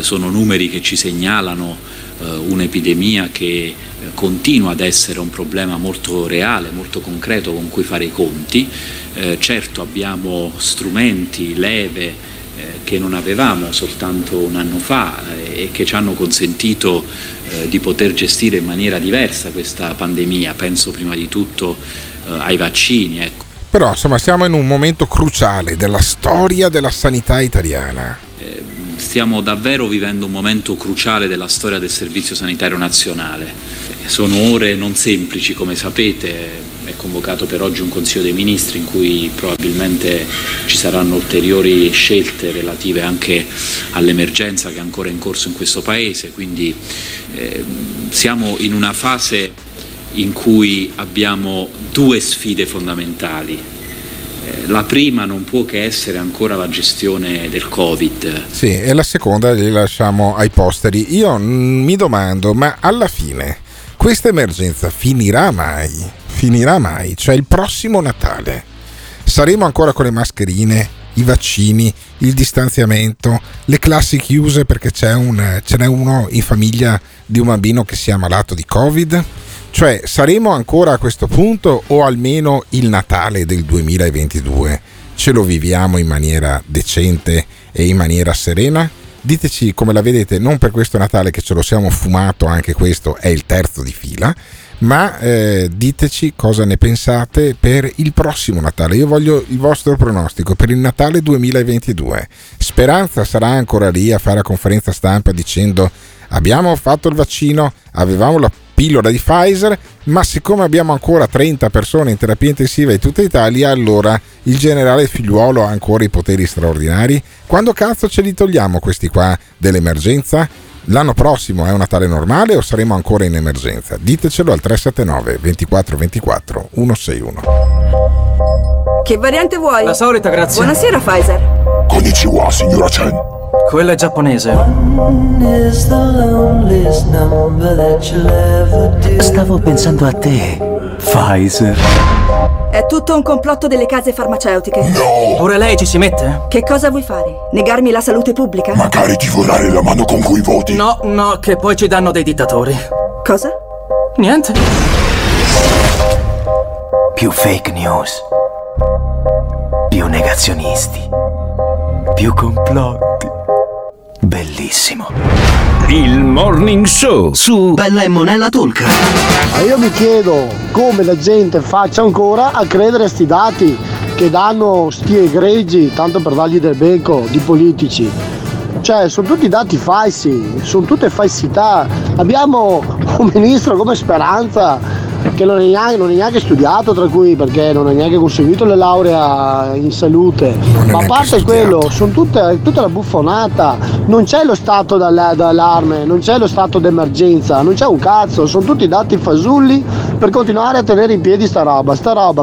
sono numeri che ci segnalano un'epidemia che continua ad essere un problema molto reale, molto concreto con cui fare i conti. Certo abbiamo strumenti, leve che non avevamo soltanto un anno fa e che ci hanno consentito di poter gestire in maniera diversa questa pandemia, penso prima di tutto ai vaccini, ecco. Però insomma siamo in un momento cruciale della storia della sanità italiana. Stiamo davvero vivendo un momento cruciale della storia del Servizio Sanitario Nazionale. Sono ore non semplici, come sapete. È convocato per oggi un Consiglio dei Ministri in cui probabilmente ci saranno ulteriori scelte relative anche all'emergenza che è ancora in corso in questo Paese, quindi siamo in una fase in cui abbiamo due sfide fondamentali. La prima non può che essere ancora la gestione del Covid. Sì, e la seconda li lasciamo ai posteri. Io mi domando, ma alla fine questa emergenza finirà mai? Finirà mai? Cioè il prossimo Natale saremo ancora con le mascherine, i vaccini, il distanziamento, le classi chiuse perché ce n'è uno in famiglia di un bambino che sia ammalato di Covid? Cioè saremo ancora a questo punto o almeno il Natale del 2022 ce lo viviamo in maniera decente e in maniera serena? Diteci come la vedete, non per questo Natale che ce lo siamo fumato, anche questo è il terzo di fila, ma diteci cosa ne pensate per il prossimo Natale. Io voglio il vostro pronostico per il Natale 2022. Speranza sarà ancora lì a fare la conferenza stampa dicendo abbiamo fatto il vaccino, avevamo la pillola di Pfizer, ma siccome abbiamo ancora 30 persone in terapia intensiva in tutta Italia, allora il generale Figliuolo ha ancora i poteri straordinari? Quando cazzo ce li togliamo questi qua dell'emergenza? L'anno prossimo è un Natale normale o saremo ancora in emergenza? Ditecelo al 379 24 24 161. Che variante vuoi? La solita, grazie. Buonasera, Pfizer. Codice UA, signora Chen. Quella è giapponese. Stavo pensando a te, Pfizer. È tutto un complotto delle case farmaceutiche. No! Ora lei ci si mette? Che cosa vuoi fare? Negarmi la salute pubblica? Magari divorare la mano con cui voti. No, no, che poi ci danno dei dittatori. Cosa? Niente. Più fake news. Più negazionisti. Più complotti. Bellissimo. Il Morning Show su Bella e Monella Tolca. Ma io mi chiedo come la gente faccia ancora a credere a sti dati che danno sti egregi, tanto per dargli del becco, di politici. Cioè sono tutti dati falsi, sono tutte falsità. Abbiamo un ministro come Speranza che non è neanche studiato, tra cui perché non ha neanche conseguito la laurea in salute, ma a parte studiato. Quello, sono tutta la buffonata, non c'è lo stato d'allarme, non c'è lo stato d'emergenza, non c'è un cazzo, sono tutti dati fasulli per continuare a tenere in piedi sta roba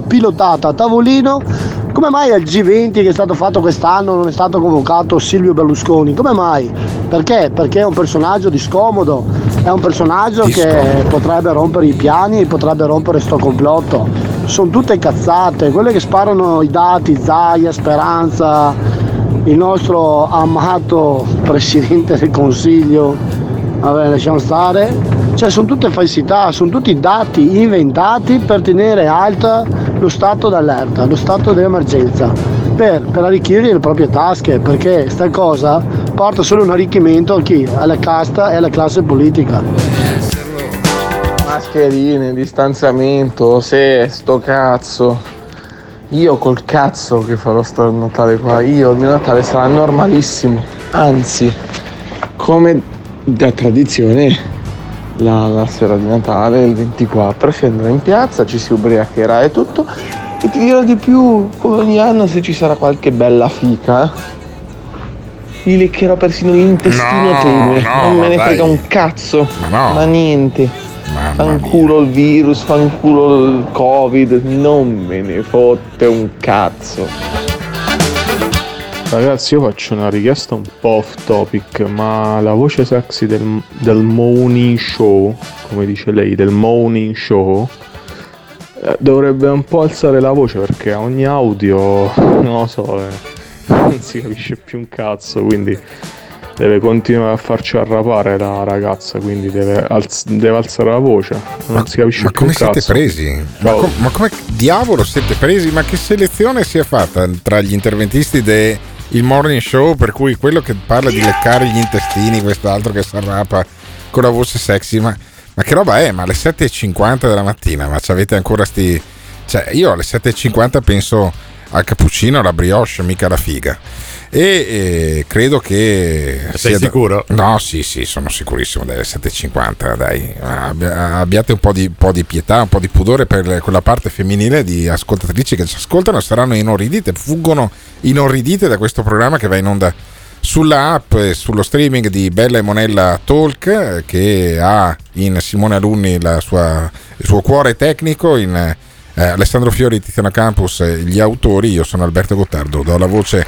pilotata a tavolino. Come mai al G20 che è stato fatto quest'anno non è stato convocato Silvio Berlusconi? Come mai? Perché è un personaggio di scomodo, è un personaggio che potrebbe rompere i piani, potrebbe rompere sto complotto. Sono tutte cazzate, quelle che sparano i dati, Zaia, Speranza, il nostro amato Presidente del Consiglio, vabbè lasciamo stare, cioè sono tutte falsità, sono tutti dati inventati per tenere alta lo stato d'allerta, lo stato dell'emergenza, per arricchire le proprie tasche, perché sta cosa porta solo un arricchimento a chi? Alla casta e alla classe politica. Mascherine, distanziamento, se sto cazzo. Io col cazzo che farò sto Natale qua, il mio Natale sarà normalissimo, anzi, come da tradizione la sera di Natale, il 24, si andrà in piazza, ci si ubriacherà e tutto. E ti dirò di più, come ogni anno, se ci sarà qualche bella fica, gli leccherò persino l'intestino tenue. Non me ne frega un cazzo, ma niente. Fanculo il virus, fanculo il Covid, non me ne fotte un cazzo. Ragazzi, io faccio una richiesta un po' off topic, ma la voce sexy del Morning Show, come dice lei, del Morning Show, dovrebbe un po' alzare la voce, perché a ogni audio, non lo so, non si capisce più un cazzo, quindi deve continuare a farci arrapare la ragazza, quindi deve alzare la voce, non si capisce più un cazzo. Ma come siete presi? Ma come diavolo siete presi? Ma che selezione si è fatta tra gli interventisti del Morning Show, per cui quello che parla di leccare gli intestini, quest'altro che si arrapa con la voce sexy, ma che roba è? Ma alle 7.50 della mattina, ma c'avete ancora sti... Cioè, io alle 7.50 penso al cappuccino, alla brioche, mica alla figa. E credo che... Sei sicuro? No, sì, sono sicurissimo delle 7.50, dai. Abbiate un po' di pietà, un po' di pudore per quella parte femminile di ascoltatrici che ci ascoltano, saranno inorridite, fuggono inorridite da questo programma che va in onda sulla app e sullo streaming di Bella e Monella Tolca, che ha in Simone Alunni il suo cuore tecnico, in Alessandro Fiori, Tiziano Campus gli autori. Io sono Alberto Gottardo, do la voce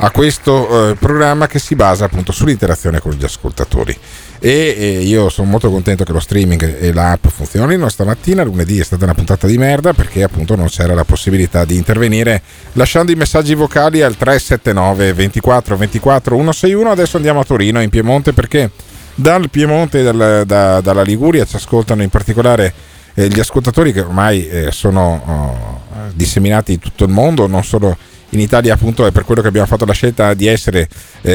a questo programma che si basa appunto sull'interazione con gli ascoltatori, e io sono molto contento che lo streaming e l'app funzionino. Stamattina, lunedì, è stata una puntata di merda perché appunto non c'era la possibilità di intervenire lasciando i messaggi vocali al 379 24 24 161. Adesso andiamo a Torino, in Piemonte, perché dal Piemonte e dalla Liguria ci ascoltano in particolare gli ascoltatori che ormai sono disseminati in tutto il mondo, non solo in Italia, appunto. È per quello che abbiamo fatto la scelta di essere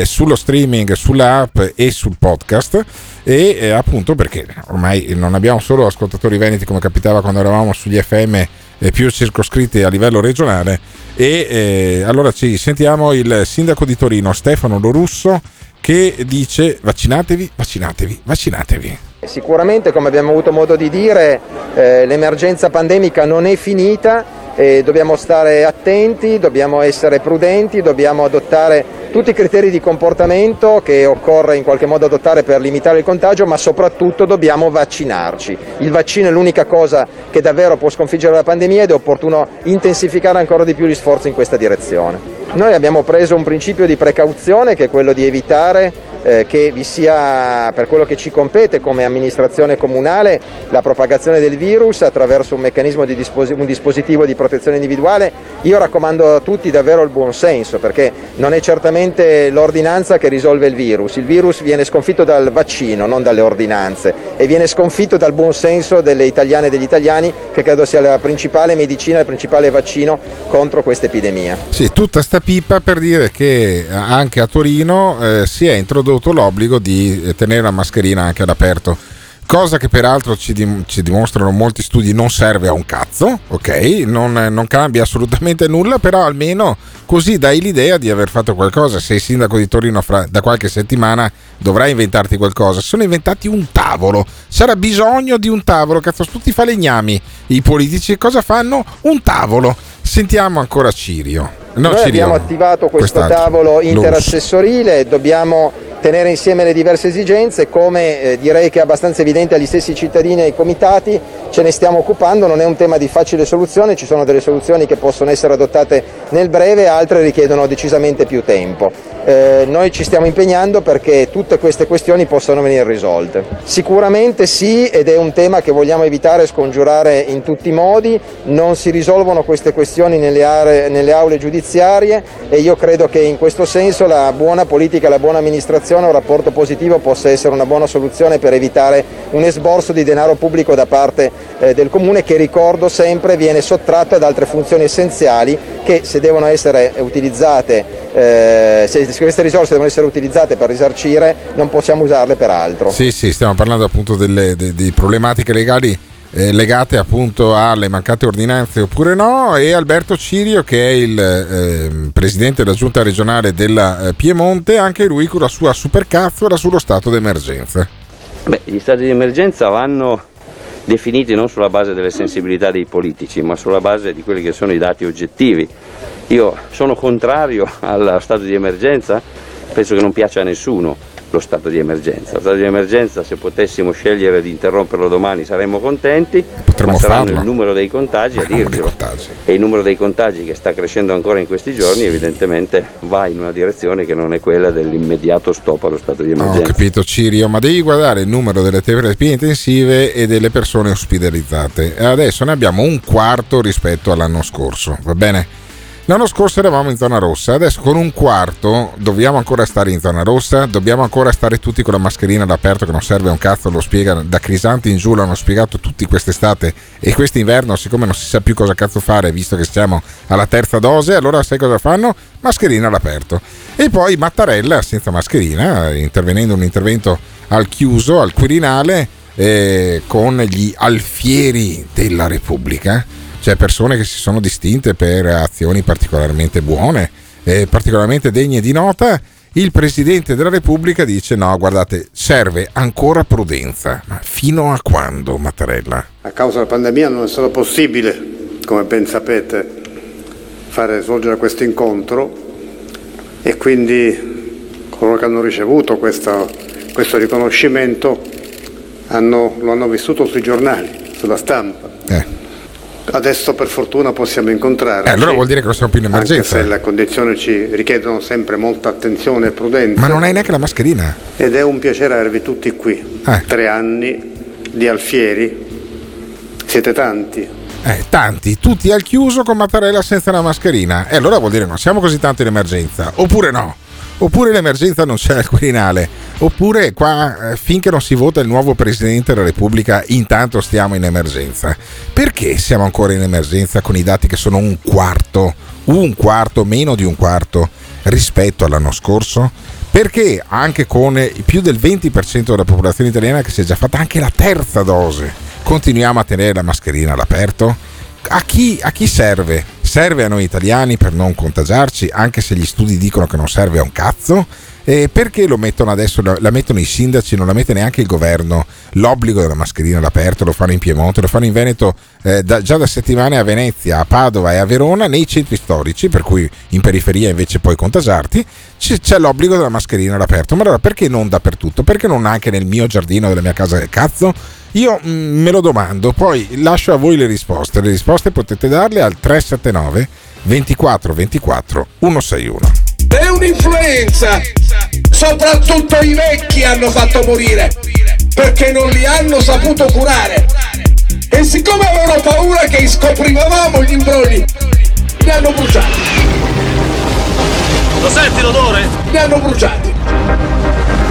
sullo streaming, sulla app e sul podcast, e appunto perché ormai non abbiamo solo ascoltatori veneti come capitava quando eravamo sugli FM più circoscritti a livello regionale. E allora ci sentiamo il sindaco di Torino, Stefano Lorusso, che dice: vaccinatevi, vaccinatevi, vaccinatevi. Sicuramente, come abbiamo avuto modo di dire, l'emergenza pandemica non è finita. E dobbiamo stare attenti, dobbiamo essere prudenti, dobbiamo adottare tutti i criteri di comportamento che occorre in qualche modo adottare per limitare il contagio, ma soprattutto dobbiamo vaccinarci. Il vaccino è l'unica cosa che davvero può sconfiggere la pandemia ed è opportuno intensificare ancora di più gli sforzi in questa direzione. Noi abbiamo preso un principio di precauzione che è quello di evitare che vi sia, per quello che ci compete come amministrazione comunale, la propagazione del virus attraverso un meccanismo di un dispositivo di protezione individuale. Io raccomando a tutti davvero il buon senso, perché non è certamente l'ordinanza che risolve il virus. Il virus viene sconfitto dal vaccino, non dalle ordinanze, e viene sconfitto dal buon senso delle italiane e degli italiani, che credo sia la principale medicina, il principale vaccino contro questa epidemia. Sì, tutta sta pipa per dire che anche a Torino si è introdotto l'obbligo di tenere la mascherina anche all'aperto, cosa che peraltro ci dimostrano molti studi non serve a un cazzo, ok? Non cambia assolutamente nulla, però almeno così dai l'idea di aver fatto qualcosa. Sei sindaco di Torino, da qualche settimana dovrai inventarti qualcosa. Sono inventati un tavolo, c'era bisogno di un tavolo, cazzo, tutti falegnami i politici, cosa fanno? Un tavolo. Sentiamo ancora Cirio. Noi abbiamo attivato questo tavolo interassessorile, dobbiamo tenere insieme le diverse esigenze, come direi che è abbastanza evidente agli stessi cittadini e ai comitati. Ce ne stiamo occupando, non è un tema di facile soluzione, ci sono delle soluzioni che possono essere adottate nel breve, altre richiedono decisamente più tempo. Noi ci stiamo impegnando perché tutte queste questioni possano venire risolte. Sicuramente sì, ed è un tema che vogliamo evitare e scongiurare in tutti i modi. Non si risolvono queste questioni nelle aule giudiziarie, e io credo che in questo senso la buona politica, la buona amministrazione, un rapporto positivo possa essere una buona soluzione per evitare un esborso di denaro pubblico da parte del comune, che, ricordo sempre, viene sottratto ad altre funzioni essenziali che, se devono essere utilizzate, se queste risorse devono essere utilizzate per risarcire, non possiamo usarle per altro. Sì, stiamo parlando appunto di problematiche legali legate appunto alle mancate ordinanze oppure no. E Alberto Cirio, che è il presidente della giunta regionale della Piemonte, anche lui con la sua supercazzola sullo stato d'emergenza. Beh, gli stati di emergenza vanno definiti non sulla base delle sensibilità dei politici, ma sulla base di quelli che sono i dati oggettivi. Io sono contrario allo stato di emergenza, penso che non piaccia a nessuno lo stato di emergenza. Lo stato di emergenza, se potessimo scegliere di interromperlo domani saremmo contenti, potremmo, ma saranno farlo. Il numero dei contagi a dirvelo, e il numero dei contagi che sta crescendo ancora in questi giorni evidentemente va in una direzione che non è quella dell'immediato stop allo stato di emergenza. No, ho capito Cirio, ma devi guardare il numero delle terapie intensive e delle persone ospedalizzate. Adesso ne abbiamo un quarto rispetto all'anno scorso, va bene? L'anno scorso eravamo in zona rossa, adesso con un quarto dobbiamo ancora stare in zona rossa, dobbiamo ancora stare tutti con la mascherina all'aperto che non serve un cazzo, lo spiegano da Crisanti in giù, l'hanno spiegato tutti quest'estate e quest'inverno, siccome non si sa più cosa cazzo fare visto che siamo alla terza dose, allora sai cosa fanno? Mascherina all'aperto. E poi Mattarella senza mascherina, intervenendo un intervento al chiuso, al Quirinale, con gli alfieri della Repubblica. Cioè persone che si sono distinte per azioni particolarmente buone, particolarmente degne di nota. Il Presidente della Repubblica dice no, guardate, serve ancora prudenza. Ma fino a quando, Mattarella? A causa della pandemia non è stato possibile, come ben sapete, svolgere questo incontro, e quindi coloro che hanno ricevuto questo riconoscimento lo hanno vissuto sui giornali, sulla stampa. Adesso per fortuna possiamo incontrarci, allora vuol dire che non siamo più in emergenza, anche se le condizioni ci richiedono sempre molta attenzione e prudenza. Ma non hai neanche la mascherina. Ed è un piacere avervi tutti qui. 3 anni di alfieri, siete tanti. Tanti, tutti al chiuso con Mattarella senza la mascherina. E allora vuol dire non siamo così tanto in emergenza, oppure no? Oppure l'emergenza non c'è al Quirinale, oppure qua finché non si vota il nuovo Presidente della Repubblica intanto stiamo in emergenza. Perché siamo ancora in emergenza con i dati che sono un quarto, meno di un quarto rispetto all'anno scorso? Perché anche con più del 20% della popolazione italiana che si è già fatta anche la terza dose continuiamo a tenere la mascherina all'aperto? A chi serve? Serve a noi italiani per non contagiarci, anche se gli studi dicono che non serve a un cazzo? E perché lo mettono adesso, la mettono i sindaci, non la mette neanche il governo, l'obbligo della mascherina all'aperto? Lo fanno in Piemonte, lo fanno in Veneto, già da settimane a Venezia, a Padova e a Verona, nei centri storici, per cui in periferia invece puoi contagiarti, c'è l'obbligo della mascherina all'aperto. Ma allora perché non dappertutto? Perché non anche nel mio giardino della mia casa del cazzo? Io me lo domando, poi lascio a voi le risposte potete darle al 379 24 24 161. È un'influenza, soprattutto i vecchi hanno fatto morire perché non li hanno saputo curare, e siccome avevano paura che scoprivamo gli imbrogli, li hanno bruciati. Lo senti l'odore? Li hanno bruciati.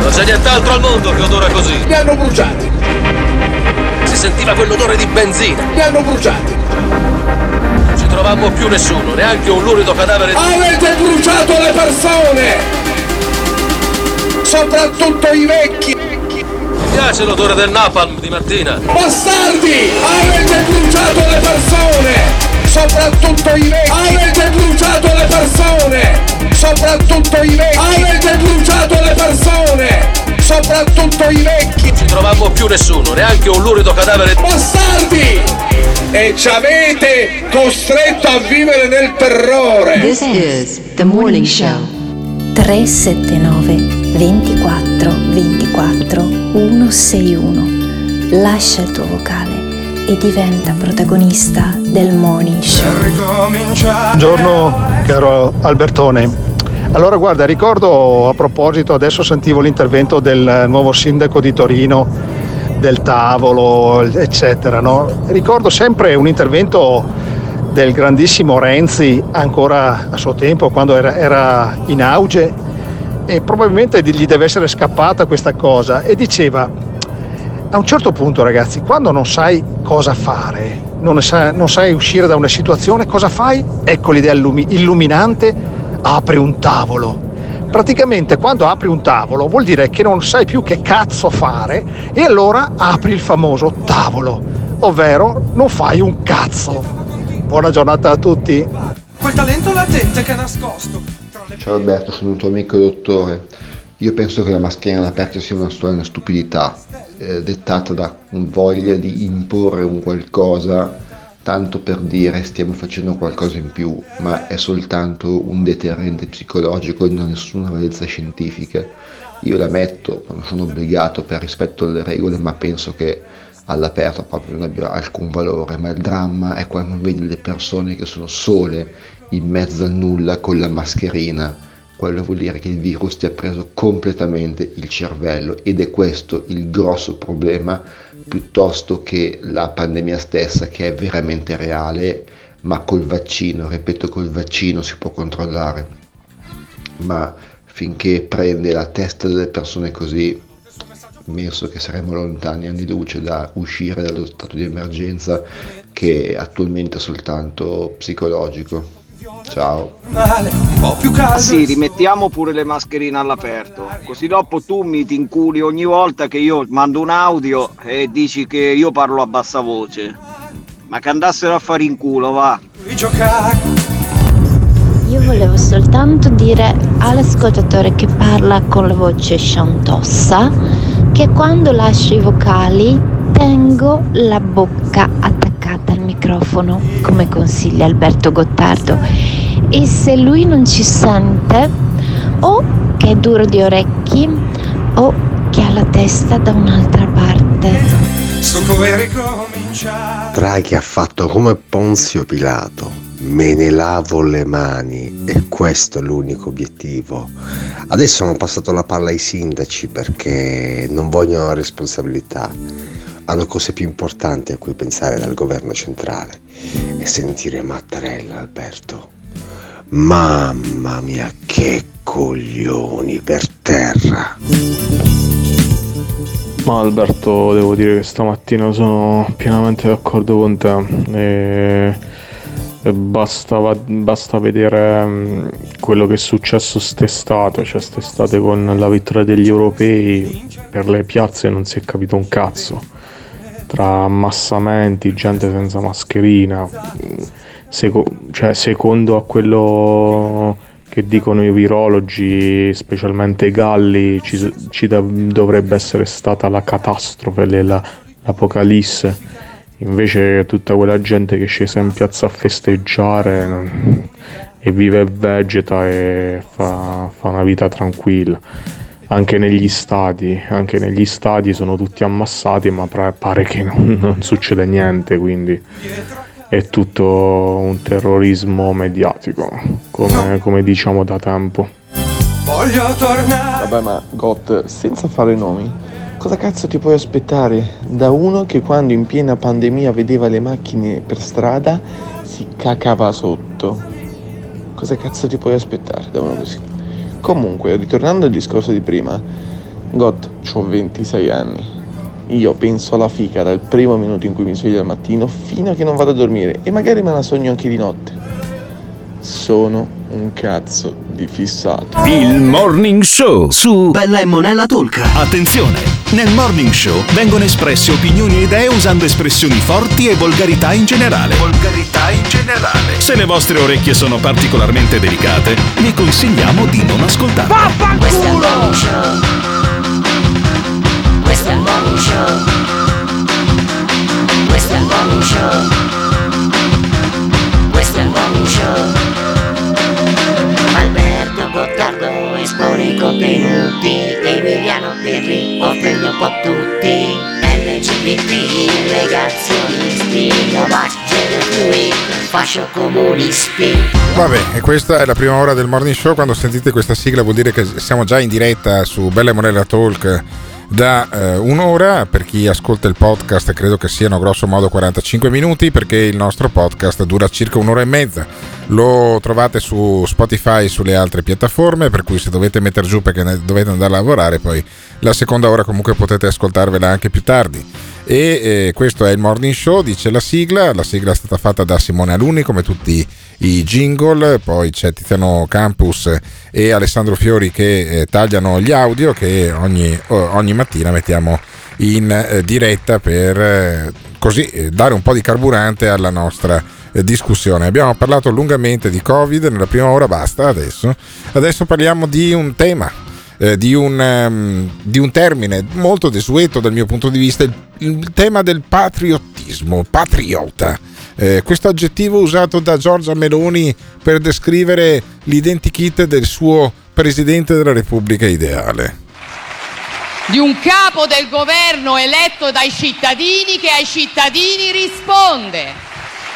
Non c'è nient'altro al mondo che odora così. Li hanno bruciati. Si sentiva quell'odore di benzina. Li hanno bruciati. Non trovammo più nessuno, neanche un lurido cadavere. Avete bruciato le persone, soprattutto i vecchi. Mi piace l'odore del napalm di mattina. Bastardi, avete bruciato le persone, soprattutto i vecchi. Avete bruciato le persone, soprattutto i vecchi. Avete bruciato le persone, soprattutto i vecchi. Non trovammo più nessuno, neanche un lurido cadavere. Bastardi! E ci avete costretto a vivere nel terrore. This is the Morning Show. 379 24 24 161. Lascia il tuo vocale e diventa protagonista del Morning Show. Buongiorno caro Albertone. Allora guarda, ricordo a proposito, adesso sentivo l'intervento del nuovo sindaco di Torino, del tavolo eccetera, no? Ricordo sempre un intervento del grandissimo Renzi ancora a suo tempo quando era in auge, e probabilmente gli deve essere scappata questa cosa, e diceva a un certo punto ragazzi, quando non sai cosa fare, non sai uscire da una situazione, cosa fai? Ecco l'idea illuminante, apri un tavolo. Praticamente quando apri un tavolo vuol dire che non sai più che cazzo fare, e allora apri il famoso tavolo, ovvero non fai un cazzo. Buona giornata a tutti. Quel talento latente che è nascosto. Ciao Alberto, sono un tuo amico dottore. Io penso che la mascherina alla aperta sia una stupidità dettata da voglia di imporre un qualcosa tanto per dire stiamo facendo qualcosa in più, ma è soltanto un deterrente psicologico e non ha nessuna valenza scientifica. Io la metto, non sono obbligato per rispetto alle regole, ma penso che all'aperto proprio non abbia alcun valore. Ma il dramma è quando vedi le persone che sono sole in mezzo al nulla con la mascherina. Quello vuol dire che il virus ti ha preso completamente il cervello, ed è questo il grosso problema, piuttosto che la pandemia stessa, che è veramente reale, ma col vaccino, ripeto, col vaccino si può controllare, ma finché prende la testa delle persone così, penso che saremo lontani anni luce da uscire dallo stato di emergenza, che attualmente è soltanto psicologico. Ciao. Sì, rimettiamo pure le mascherine all'aperto, così dopo tu mi ti inculi ogni volta che io mando un audio e dici che io parlo a bassa voce. Ma che andassero a fare in culo, va. Io volevo soltanto dire all'ascoltatore che parla con la voce sciantossa che quando lascio i vocali tengo la bocca attaccata al microfono, come consiglia Alberto Gottardo, e se lui non ci sente, o che è duro di orecchi o che ha la testa da un'altra parte. Draghi ha fatto come Ponzio Pilato, me ne lavo le mani, e questo è l'unico obiettivo. Adesso hanno passato la palla ai sindaci perché non vogliono la responsabilità. Hanno cose più importanti a cui pensare dal governo centrale. E sentire Mattarella, Alberto, mamma mia che coglioni per terra. Ma Alberto, devo dire che stamattina sono pienamente d'accordo con te, e basta vedere quello che è successo st'estate, cioè st'estate con la vittoria degli europei. Per le piazze non si è capito un cazzo, tra ammassamenti, gente senza mascherina, cioè secondo a quello che dicono i virologi, specialmente i galli, dovrebbe essere stata la catastrofe, l'apocalisse. Invece tutta quella gente che scesa in piazza a festeggiare e vive e vegeta e fa una vita tranquilla. Anche negli stadi sono tutti ammassati, ma pare che non succede niente, quindi è tutto un terrorismo mediatico, come diciamo da tempo. Vabbè, ma Gott, senza fare nomi, cosa cazzo ti puoi aspettare da uno che quando in piena pandemia vedeva le macchine per strada si cacava sotto? Cosa cazzo ti puoi aspettare da uno così? Comunque, ritornando al discorso di prima, Gott, c'ho 26 anni. Io penso alla fica dal primo minuto in cui mi sveglio al mattino fino a che non vado a dormire, e magari me la sogno anche di notte. Sono un cazzo di fissato. Il Morning Show su Bella e Monella Tolca. Attenzione! Nel Morning Show vengono espresse opinioni e idee usando espressioni forti e volgarità in generale. Se le vostre orecchie sono particolarmente delicate, vi consigliamo di non ascoltare. Questo è il Morning Show. Alberto Gottardo espone i contenuti di Emiliano Pirri, offende un po' tutti, LGBT, negazionisti, novacchi, fascio comunisti. Vabbè, e questa è la prima ora del Morning Show. Quando sentite questa sigla vuol dire che siamo già in diretta su Bella e Monella Talk da un'ora. Per chi ascolta il podcast credo che siano grosso modo 45 minuti, perché il nostro podcast dura circa un'ora e mezza. Lo trovate su Spotify e sulle altre piattaforme, per cui se dovete metter giù perché dovete andare a lavorare, poi la seconda ora comunque potete ascoltarvela anche più tardi. E questo è il Morning Show, dice la sigla è stata fatta da Simone Alunni, come tutti i jingle. Poi c'è Tiziano Campus e Alessandro Fiori che tagliano gli audio che ogni mattina mettiamo in diretta per così dare un po' di carburante alla nostra discussione. Abbiamo parlato lungamente di Covid nella prima ora, basta adesso parliamo di un tema di un termine molto desueto dal mio punto di vista, il tema del patriottismo, patriota. Questo aggettivo usato da Giorgia Meloni per descrivere l'identikit del suo Presidente della Repubblica ideale. Di un capo del governo eletto dai cittadini, che ai cittadini risponde,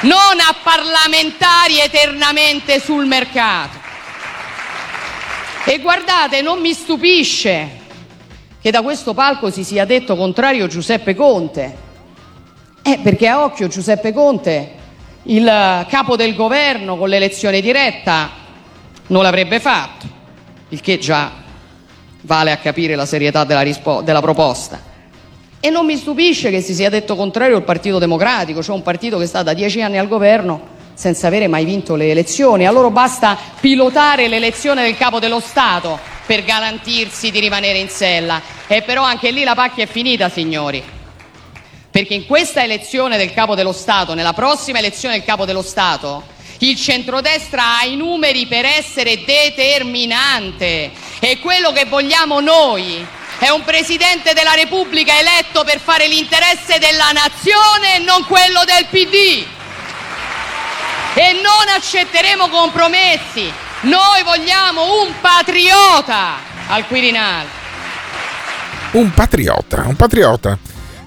non a parlamentari eternamente sul mercato. E guardate, non mi stupisce che da questo palco si sia detto contrario Giuseppe Conte, perché a occhio Giuseppe Conte, il capo del governo con l'elezione diretta, non l'avrebbe fatto, il che già vale a capire la serietà della proposta. E non mi stupisce che si sia detto contrario al Partito Democratico, cioè un partito che sta da 10 anni al governo senza avere mai vinto le elezioni. A loro basta pilotare l'elezione del capo dello Stato per garantirsi di rimanere in sella. E però anche lì la pacchia è finita, signori, perché in questa elezione del capo dello Stato, nella prossima elezione del capo dello Stato, il centrodestra ha i numeri per essere determinante, e quello che vogliamo noi è un Presidente della Repubblica eletto per fare l'interesse della nazione e non quello del PD. E non accetteremo compromessi. Noi vogliamo un patriota al Quirinale. Un patriota.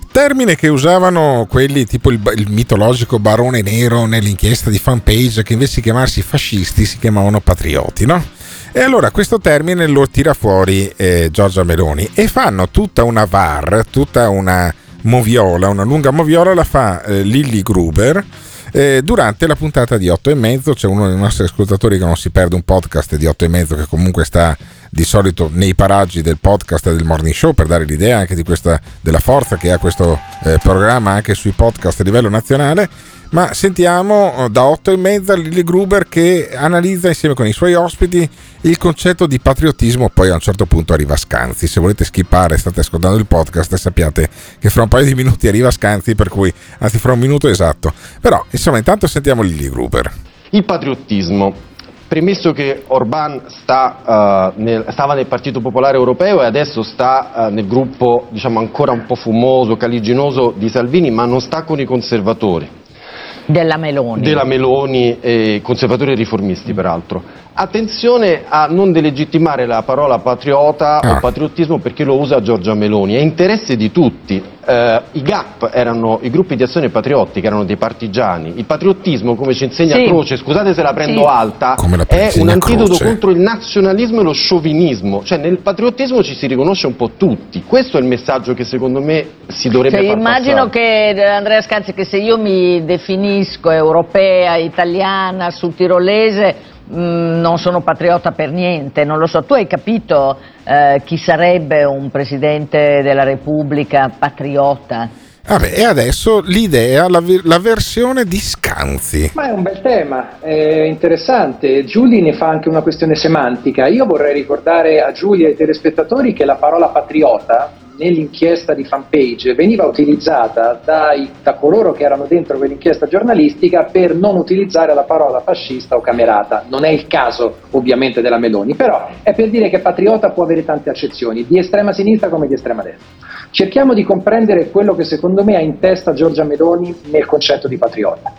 Termine che usavano quelli tipo il mitologico Barone Nero nell'inchiesta di Fanpage, che invece di chiamarsi fascisti si chiamavano patrioti, no? E allora questo termine lo tira fuori Giorgia Meloni, e fanno tutta una VAR, tutta una moviola, una lunga moviola la fa Lilli Gruber durante la puntata di 8 e mezzo. C'è uno dei nostri ascoltatori che non si perde un podcast di 8 e mezzo, che comunque sta di solito nei paraggi del podcast e del Morning Show, per dare l'idea anche di questa, della forza che ha questo programma anche sui podcast a livello nazionale. Ma sentiamo da 8 e mezza Lilli Gruber che analizza insieme con i suoi ospiti il concetto di patriottismo. Poi a un certo punto arriva Scanzi. Se volete skippare, state ascoltando il podcast e sappiate che fra un paio di minuti arriva Scanzi, per cui, anzi fra un minuto esatto. Però insomma, intanto sentiamo Lilli Gruber. Il patriottismo. Premesso che Orbán stava nel Partito Popolare Europeo e adesso sta nel gruppo, diciamo, ancora un po' fumoso, caliginoso di Salvini, ma non sta con i conservatori. Della Meloni, conservatori e riformisti peraltro. Attenzione a non delegittimare la parola patriota o patriottismo, perché lo usa Giorgia Meloni. È interesse di tutti. I GAP erano i gruppi di azione patriottica, erano dei partigiani. Il patriottismo, come ci insegna Croce, scusate se la prendo alta, è un antidoto contro il nazionalismo e lo sciovinismo. Cioè nel patriottismo ci si riconosce un po' tutti. Questo è il messaggio che secondo me si dovrebbe far passare. Immagino che, Andrea Scanzi, che se io mi definisco europea, italiana, sudtirolese, non sono patriota per niente, non lo so. Tu hai capito chi sarebbe un Presidente della Repubblica patriota? E adesso l'idea, la versione di Scanzi. Ma è un bel tema, è interessante. Giulia ne fa anche una questione semantica. Io vorrei ricordare a Giulia e ai telespettatori che la parola patriota nell'inchiesta di Fanpage veniva utilizzata da coloro che erano dentro quell'inchiesta giornalistica per non utilizzare la parola fascista o camerata. Non è il caso ovviamente della Meloni, però è per dire che patriota può avere tante accezioni, di estrema sinistra come di estrema destra. Cerchiamo di comprendere quello che secondo me ha in testa Giorgia Meloni nel concetto di patriota.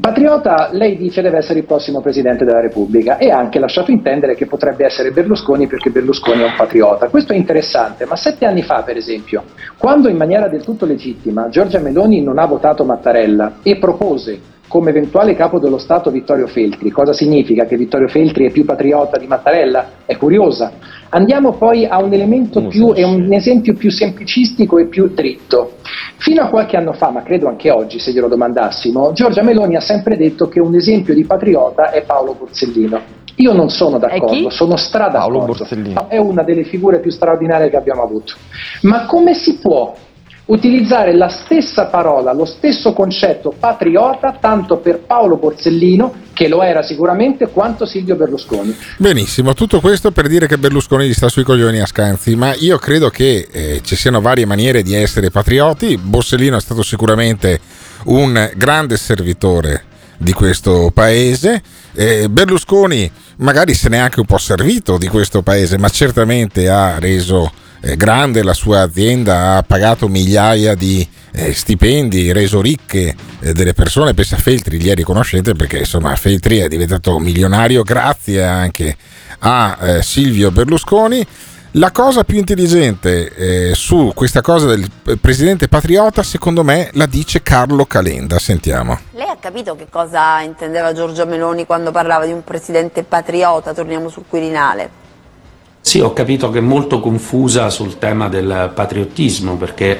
Patriota, lei dice, deve essere il prossimo Presidente della Repubblica, e ha anche lasciato intendere che potrebbe essere Berlusconi, perché Berlusconi è un patriota. Questo è interessante, ma 7 anni fa, per esempio, quando in maniera del tutto legittima Giorgia Meloni non ha votato Mattarella e propose come eventuale capo dello Stato Vittorio Feltri, cosa significa? Che Vittorio Feltri è più patriota di Mattarella? È curiosa. Andiamo poi a un elemento e un esempio più semplicistico e più dritto. Fino a qualche anno fa, ma credo anche oggi se glielo domandassimo, Giorgia Meloni ha sempre detto che un esempio di patriota è Paolo Borsellino. Io non sono d'accordo, sono Paolo Borsellino è una delle figure più straordinarie che abbiamo avuto. Ma come si può utilizzare la stessa parola, lo stesso concetto patriota, tanto per Paolo Borsellino, che lo era sicuramente, quanto Silvio Berlusconi? Benissimo, tutto questo per dire che Berlusconi gli sta sui coglioni a Scanzi, ma io credo che ci siano varie maniere di essere patrioti. Borsellino è stato sicuramente un grande servitore di questo paese. Berlusconi magari se ne è anche un po' servito di questo paese, ma certamente ha reso grande la sua azienda, ha pagato migliaia di stipendi, reso ricche delle persone. Pensa a Feltri, gli è riconoscente perché insomma Feltri è diventato milionario grazie anche a Silvio Berlusconi. La cosa più intelligente su questa cosa del presidente patriota, secondo me, la dice Carlo Calenda. Sentiamo. Lei ha capito che cosa intendeva Giorgia Meloni quando parlava di un presidente patriota? Torniamo sul Quirinale. Sì, ho capito che è molto confusa sul tema del patriottismo, perché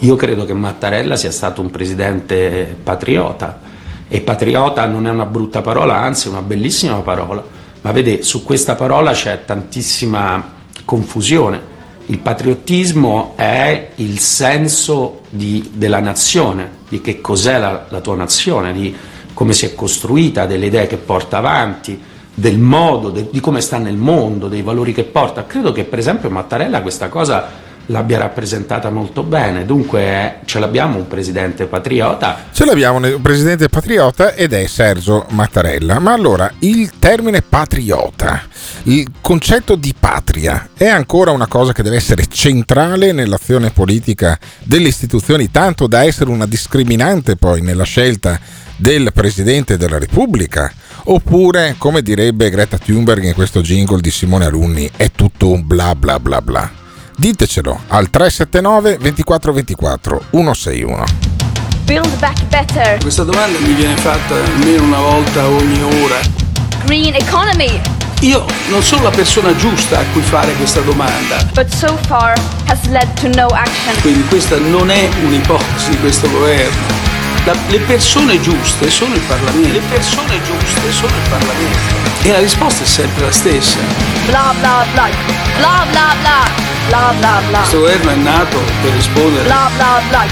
io credo che Mattarella sia stato un presidente patriota, e patriota non è una brutta parola, anzi è una bellissima parola. Ma vede, su questa parola c'è tantissima confusione. Il patriottismo è il senso della nazione, di che cos'è la tua nazione, di come si è costruita, delle idee che porta avanti, del modo, di come sta nel mondo, dei valori che porta. Credo che per esempio Mattarella questa cosa l'abbia rappresentata molto bene, dunque ce l'abbiamo un presidente patriota. Ce l'abbiamo un presidente patriota ed è Sergio Mattarella. Ma allora, il termine patriota, il concetto di patria, è ancora una cosa che deve essere centrale nell'azione politica delle istituzioni, tanto da essere una discriminante poi nella scelta del Presidente della Repubblica? Oppure, come direbbe Greta Thunberg in questo jingle di Simone Alunni, è tutto un bla bla bla bla? Ditecelo al 379 24 24 161. Build back better. Questa domanda mi viene fatta almeno una volta ogni ora. Green economy. Io non sono la persona giusta a cui fare questa domanda. But so far has led to no action. Quindi questa non è un'ipotesi di questo governo. Le persone giuste sono il Parlamento. Le persone giuste sono il Parlamento. E la risposta è sempre la stessa. Bla bla bla. Bla bla bla. Bla bla bla. Questo governo è nato per rispondere bla bla bla.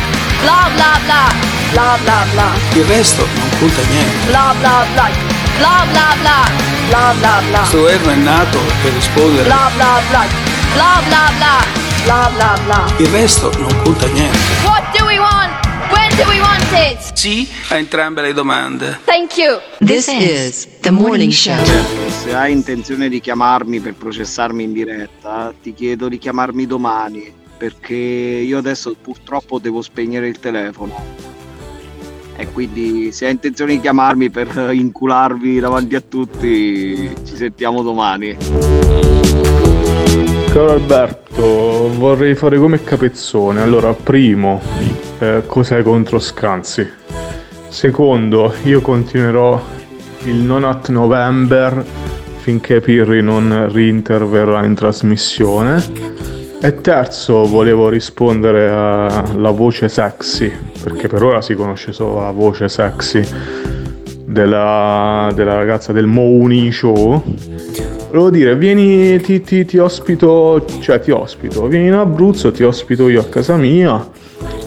Bla bla bla. Bla bla bla. Il resto non conta niente. Bla bla bla. Bla bla bla. Bla bla bla. Questo governo è nato per rispondere bla bla bla. Bla bla bla. Bla bla bla. Il resto non conta niente. What do we want? When do we want it? Sì a entrambe le domande. Thank you. This is The Morning Show. Se hai intenzione di chiamarmi per processarmi in diretta, ti chiedo di chiamarmi domani, perché io adesso purtroppo devo spegnere il telefono. E quindi se hai intenzione di chiamarmi per incularvi davanti a tutti, ci sentiamo domani. Caro Alberto, vorrei fare come Capezzone. Allora, primo, cos'è contro Scanzi? Secondo, io continuerò il non at November finché Pirri non riinterverrà in trasmissione. E terzo, volevo rispondere alla voce sexy, perché per ora si conosce solo la voce sexy della ragazza del Morning Show. Volevo dire, vieni, ti ospito, cioè ti ospito, vieni in Abruzzo, ti ospito io a casa mia,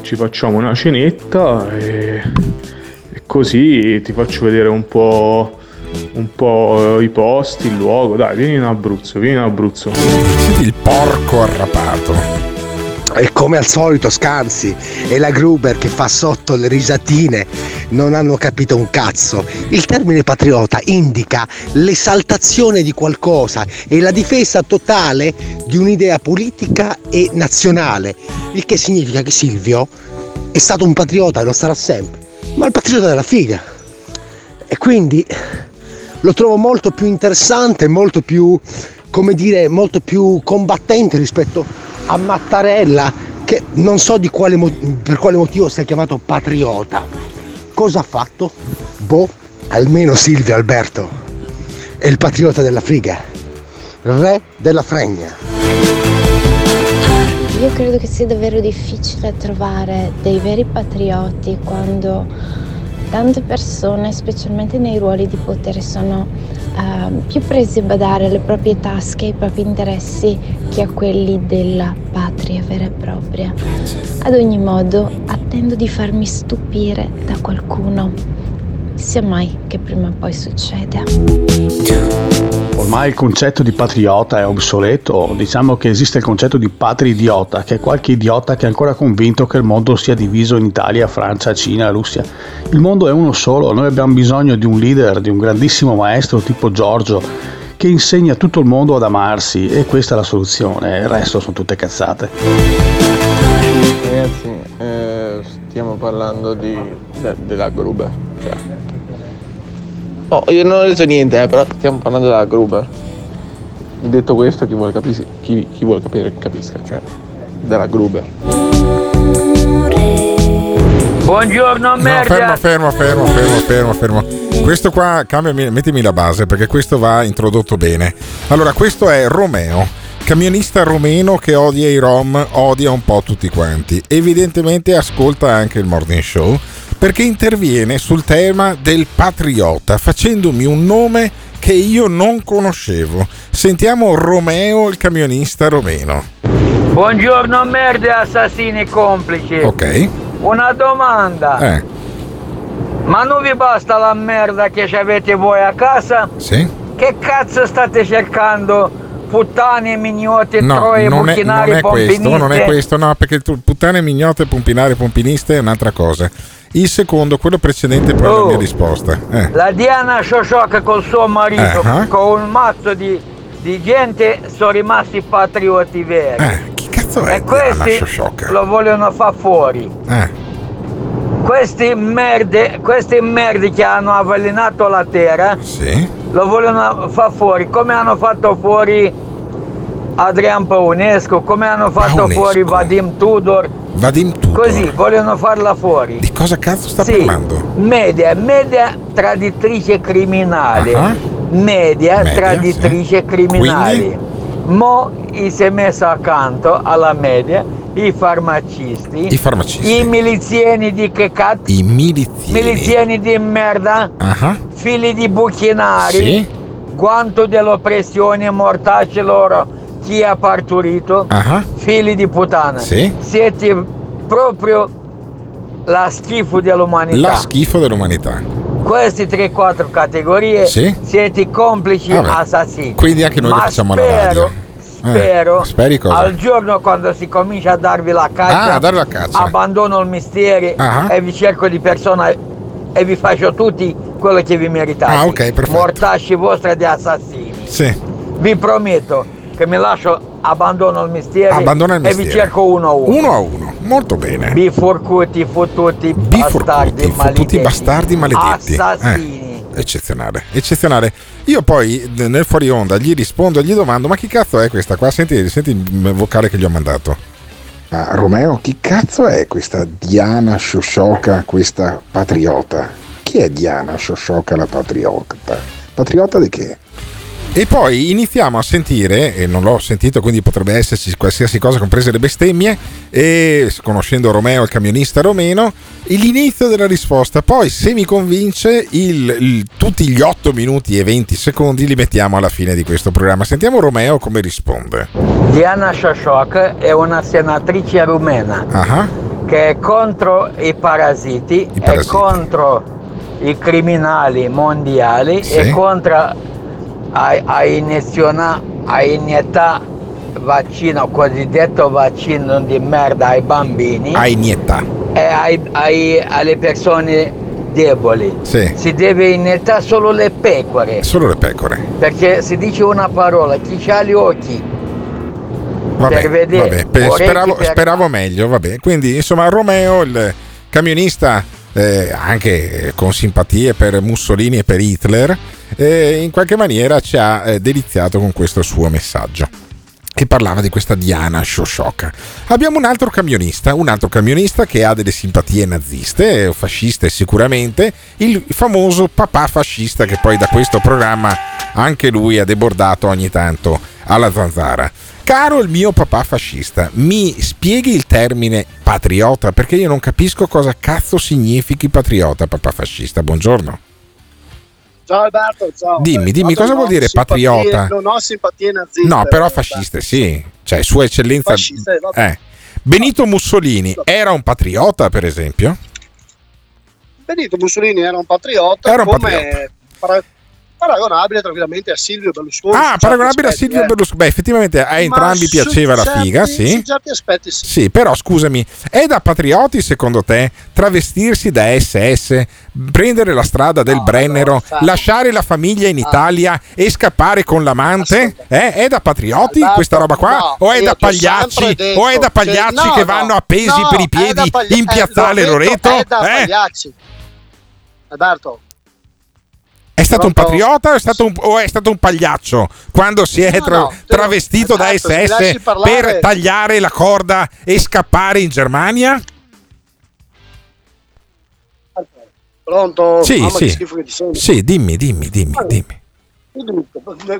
ci facciamo una cenetta e così ti faccio vedere un po' i posti, il luogo. Dai, vieni in Abruzzo. Senti il porco arrapato. E come al solito Scanzi e la Gruber che fa sotto le risatine non hanno capito un cazzo. Il termine patriota indica l'esaltazione di qualcosa e la difesa totale di un'idea politica e nazionale, il che significa che Silvio è stato un patriota e lo sarà sempre, ma il patriota della figa, e quindi lo trovo molto più interessante, molto più, come dire, molto più combattente rispetto a Mattarella, che non so di quale per quale motivo si è chiamato patriota. Cosa ha fatto? Boh, almeno Silvio Alberto è il patriota della friga, re della fregna. Io credo che sia davvero difficile trovare dei veri patrioti quando tante persone, specialmente nei ruoli di potere, sono più prese a badare alle proprie tasche, ai propri interessi, che a quelli della patria vera e propria. Ad ogni modo, attendo di farmi stupire da qualcuno. sia mai che prima o poi succeda. Ormai il concetto di patriota è obsoleto, diciamo che esiste il concetto di patridiota, che è qualche idiota che è ancora convinto che il mondo sia diviso in Italia, Francia, Cina, Russia. Il mondo è uno solo, noi abbiamo bisogno di un leader, di un grandissimo maestro tipo Giorgio, che insegna a tutto il mondo ad amarsi, e questa è la soluzione, il resto sono tutte cazzate. Ragazzi, stiamo parlando della Gruber, cioè. Oh, io non ho detto niente, però stiamo parlando della Gruber. Detto questo, chi vuole capire capisca, cioè della Gruber. Buongiorno merda. No, fermo. Questo qua, cambiami, mettimi la base, perché questo va introdotto bene. Allora, questo è Romeo, camionista romeno che odia i rom, odia un po' tutti quanti. Evidentemente ascolta anche il Morning Show, perché interviene sul tema del patriota, facendomi un nome che io non conoscevo. Sentiamo Romeo, il camionista romeno. Buongiorno merda, assassini complici. Ok. Una domanda. Ma non vi basta la merda che avete voi a casa? Sì. Che cazzo state cercando? Puttane, mignote, troie, buchinari, pompiniste? No, non è questo, no, perché puttane, mignote, pumpinare, pompiniste è un'altra cosa. Il secondo, quello precedente, è proprio la mia risposta. La Diana Șoșoacă col suo marito, con un mazzo di gente, sono rimasti patrioti veri. Chi cazzo è Diana Șoșoacă? Questi lo vogliono far fuori. Questi merdi che hanno avvelenato la terra, sì, lo vogliono far fuori, come hanno fatto fuori Adrian Păunescu, come hanno fatto fuori Vadim Tudor. Così vogliono farla fuori. Di cosa cazzo sta parlando? Media traditrice criminale. Media traditrice criminale. Quindi? Mo' si è messo accanto alla media I farmacisti, i miliziani di che cazzo? I miliziani di merda, figli di buchinari, quanto dell'oppressione mortacci loro chi ha partorito, figli di puttana, siete proprio la schifo dell'umanità. Queste 3-4 categorie, siete complici assassini. Quindi anche noi lo facciamo alla radio. Spero al giorno quando si comincia a darvi la caccia, abbandono il mestiere e vi cerco di persona e vi faccio tutti quello che vi meritate. Mortacci vostra di assassini. Vi prometto che mi abbandono il mestiere e vi cerco uno a uno. Molto bene. Biforcuti, fottuti bastardi maledetti. Assassini. Eccezionale. Io poi nel fuori onda gli rispondo e gli domando: ma chi cazzo è questa qua? Senti il vocale che gli ho mandato. Ma Romeo, chi cazzo è questa Diana Șoșoacă, questa patriota? Chi è Diana Șoșoacă la patriota? Patriota di che? E poi iniziamo a sentire, e non l'ho sentito, quindi potrebbe esserci qualsiasi cosa, comprese le bestemmie, e conoscendo Romeo, il camionista romeno, l'inizio della risposta. Poi, se mi convince, tutti gli 8 minuti e 20 secondi li mettiamo alla fine di questo programma. Sentiamo Romeo come risponde. Diana Șoșoacă è una senatrice rumena che è contro i parasiti, è contro i criminali mondiali, è contro a iniettare vaccino, cosiddetto vaccino di merda ai bambini, e alle persone deboli. Si deve iniettare solo le pecore, perché si dice una parola: chi ha gli occhi per vedere. Speravo meglio, quindi insomma Romeo, il camionista, anche con simpatie per Mussolini e per Hitler, in qualche maniera ci ha deliziato con questo suo messaggio, che parlava di questa Diana Șoșoacă. Abbiamo un altro camionista che ha delle simpatie naziste o fasciste sicuramente, il famoso papà fascista, che poi da questo programma anche lui ha debordato ogni tanto alla zanzara. Caro il mio papà fascista, mi spieghi il termine patriota? Perché io non capisco cosa cazzo significhi patriota, papà fascista. Buongiorno. Ciao Alberto, ciao. Dimmi cosa vuol dire patriota? Non ho simpatie naziste. No, però fasciste sì. Cioè, sua eccellenza. Fasciste, Benito Mussolini era un patriota, per esempio? Benito Mussolini era un patriota, paragonabile tranquillamente a Silvio Berlusconi. Ah, paragonabile aspetti, a Silvio Berlusconi. Beh, effettivamente a entrambi piaceva la figa, sì. Su certi aspetti sì. Sì, però scusami, è da patrioti secondo te travestirsi da SS, prendere la strada del Brennero, lasciare la famiglia in Italia e scappare con l'amante? È da patrioti questa roba qua? No, o è da pagliacci? O è da pagliacci che vanno appesi per i piedi in piazzale Loreto? È da pagliacci. Alberto, è stato un patriota o è stato un pagliaccio quando si è travestito da SS per tagliare la corda e scappare in Germania? Pronto? Sì, mamma, sì. Sì, dimmi.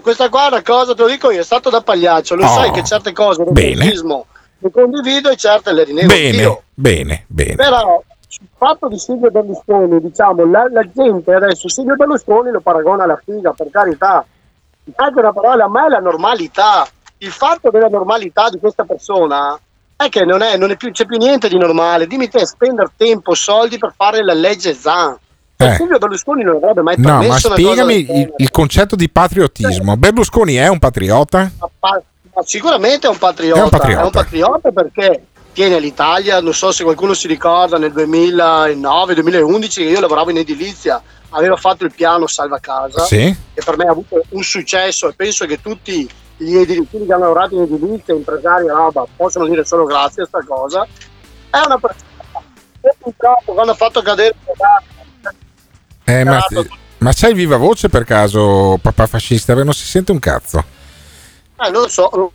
Questa qua è una cosa, te lo dico io, è stato da pagliaccio. Lo sai che certe cose lo condivido e certe le rinego io. Bene. Però sul fatto di Silvio Berlusconi, diciamo, la gente adesso Silvio Berlusconi lo paragona alla figa, per carità. Anche una parola, ma è la normalità. Il fatto della normalità di questa persona è che non è più, c'è più niente di normale. Dimmi te, spendere tempo, soldi per fare la legge Zan. Silvio Berlusconi non avrebbe mai permesso. No, ma spiegami il concetto di patriottismo. Berlusconi è un patriota? Ma sicuramente è un patriota. È un patriota perché tiene all'Italia, non so se qualcuno si ricorda, nel 2009-2011 io lavoravo in edilizia, avevo fatto il piano Salva Casa, che per me ha avuto un successo e penso che tutti gli editori che hanno lavorato in edilizia, impresari e roba, possono dire solo grazie a questa cosa. È una persona che purtroppo quando ha fatto cadere ma c'hai viva voce per caso, papà fascista? Non si sente un cazzo. Non lo so.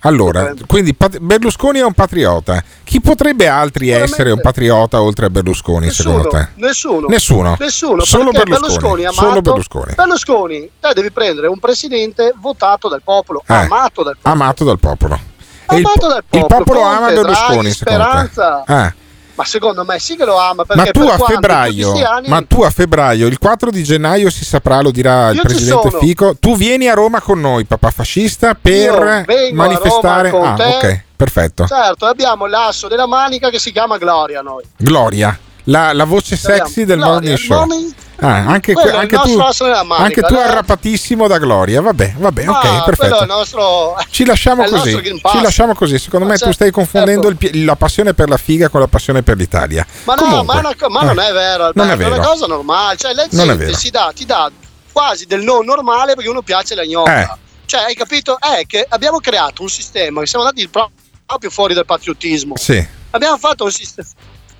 Allora, quindi Berlusconi è un patriota. Chi potrebbe altri essere un patriota oltre a Berlusconi, secondo te? Nessuno. Solo Berlusconi. Berlusconi, te devi prendere un presidente votato dal popolo, amato dal popolo. Il popolo ama Berlusconi, secondo te? Ma secondo me sì che lo ama, perché ma tu a febbraio, il 4 di gennaio si saprà, lo dirà il presidente Fico, tu vieni a Roma con noi, papà fascista, per manifestare. Ok, perfetto. Certo, abbiamo l'asso della manica che si chiama Gloria noi. Gloria, la voce sexy del Morning Show. Anche tu arrapatissimo da Gloria, vabbè, ok, perfetto. Ci lasciamo così. Secondo me tu stai confondendo la passione per la figa con la passione per l'Italia. Ma non è vero. È una cosa normale, cioè la gente ti dà quasi del non normale perché uno piace la gnocca. Cioè, hai capito? È che abbiamo creato un sistema che siamo andati proprio fuori dal patriottismo. Sì. Abbiamo fatto un sistema.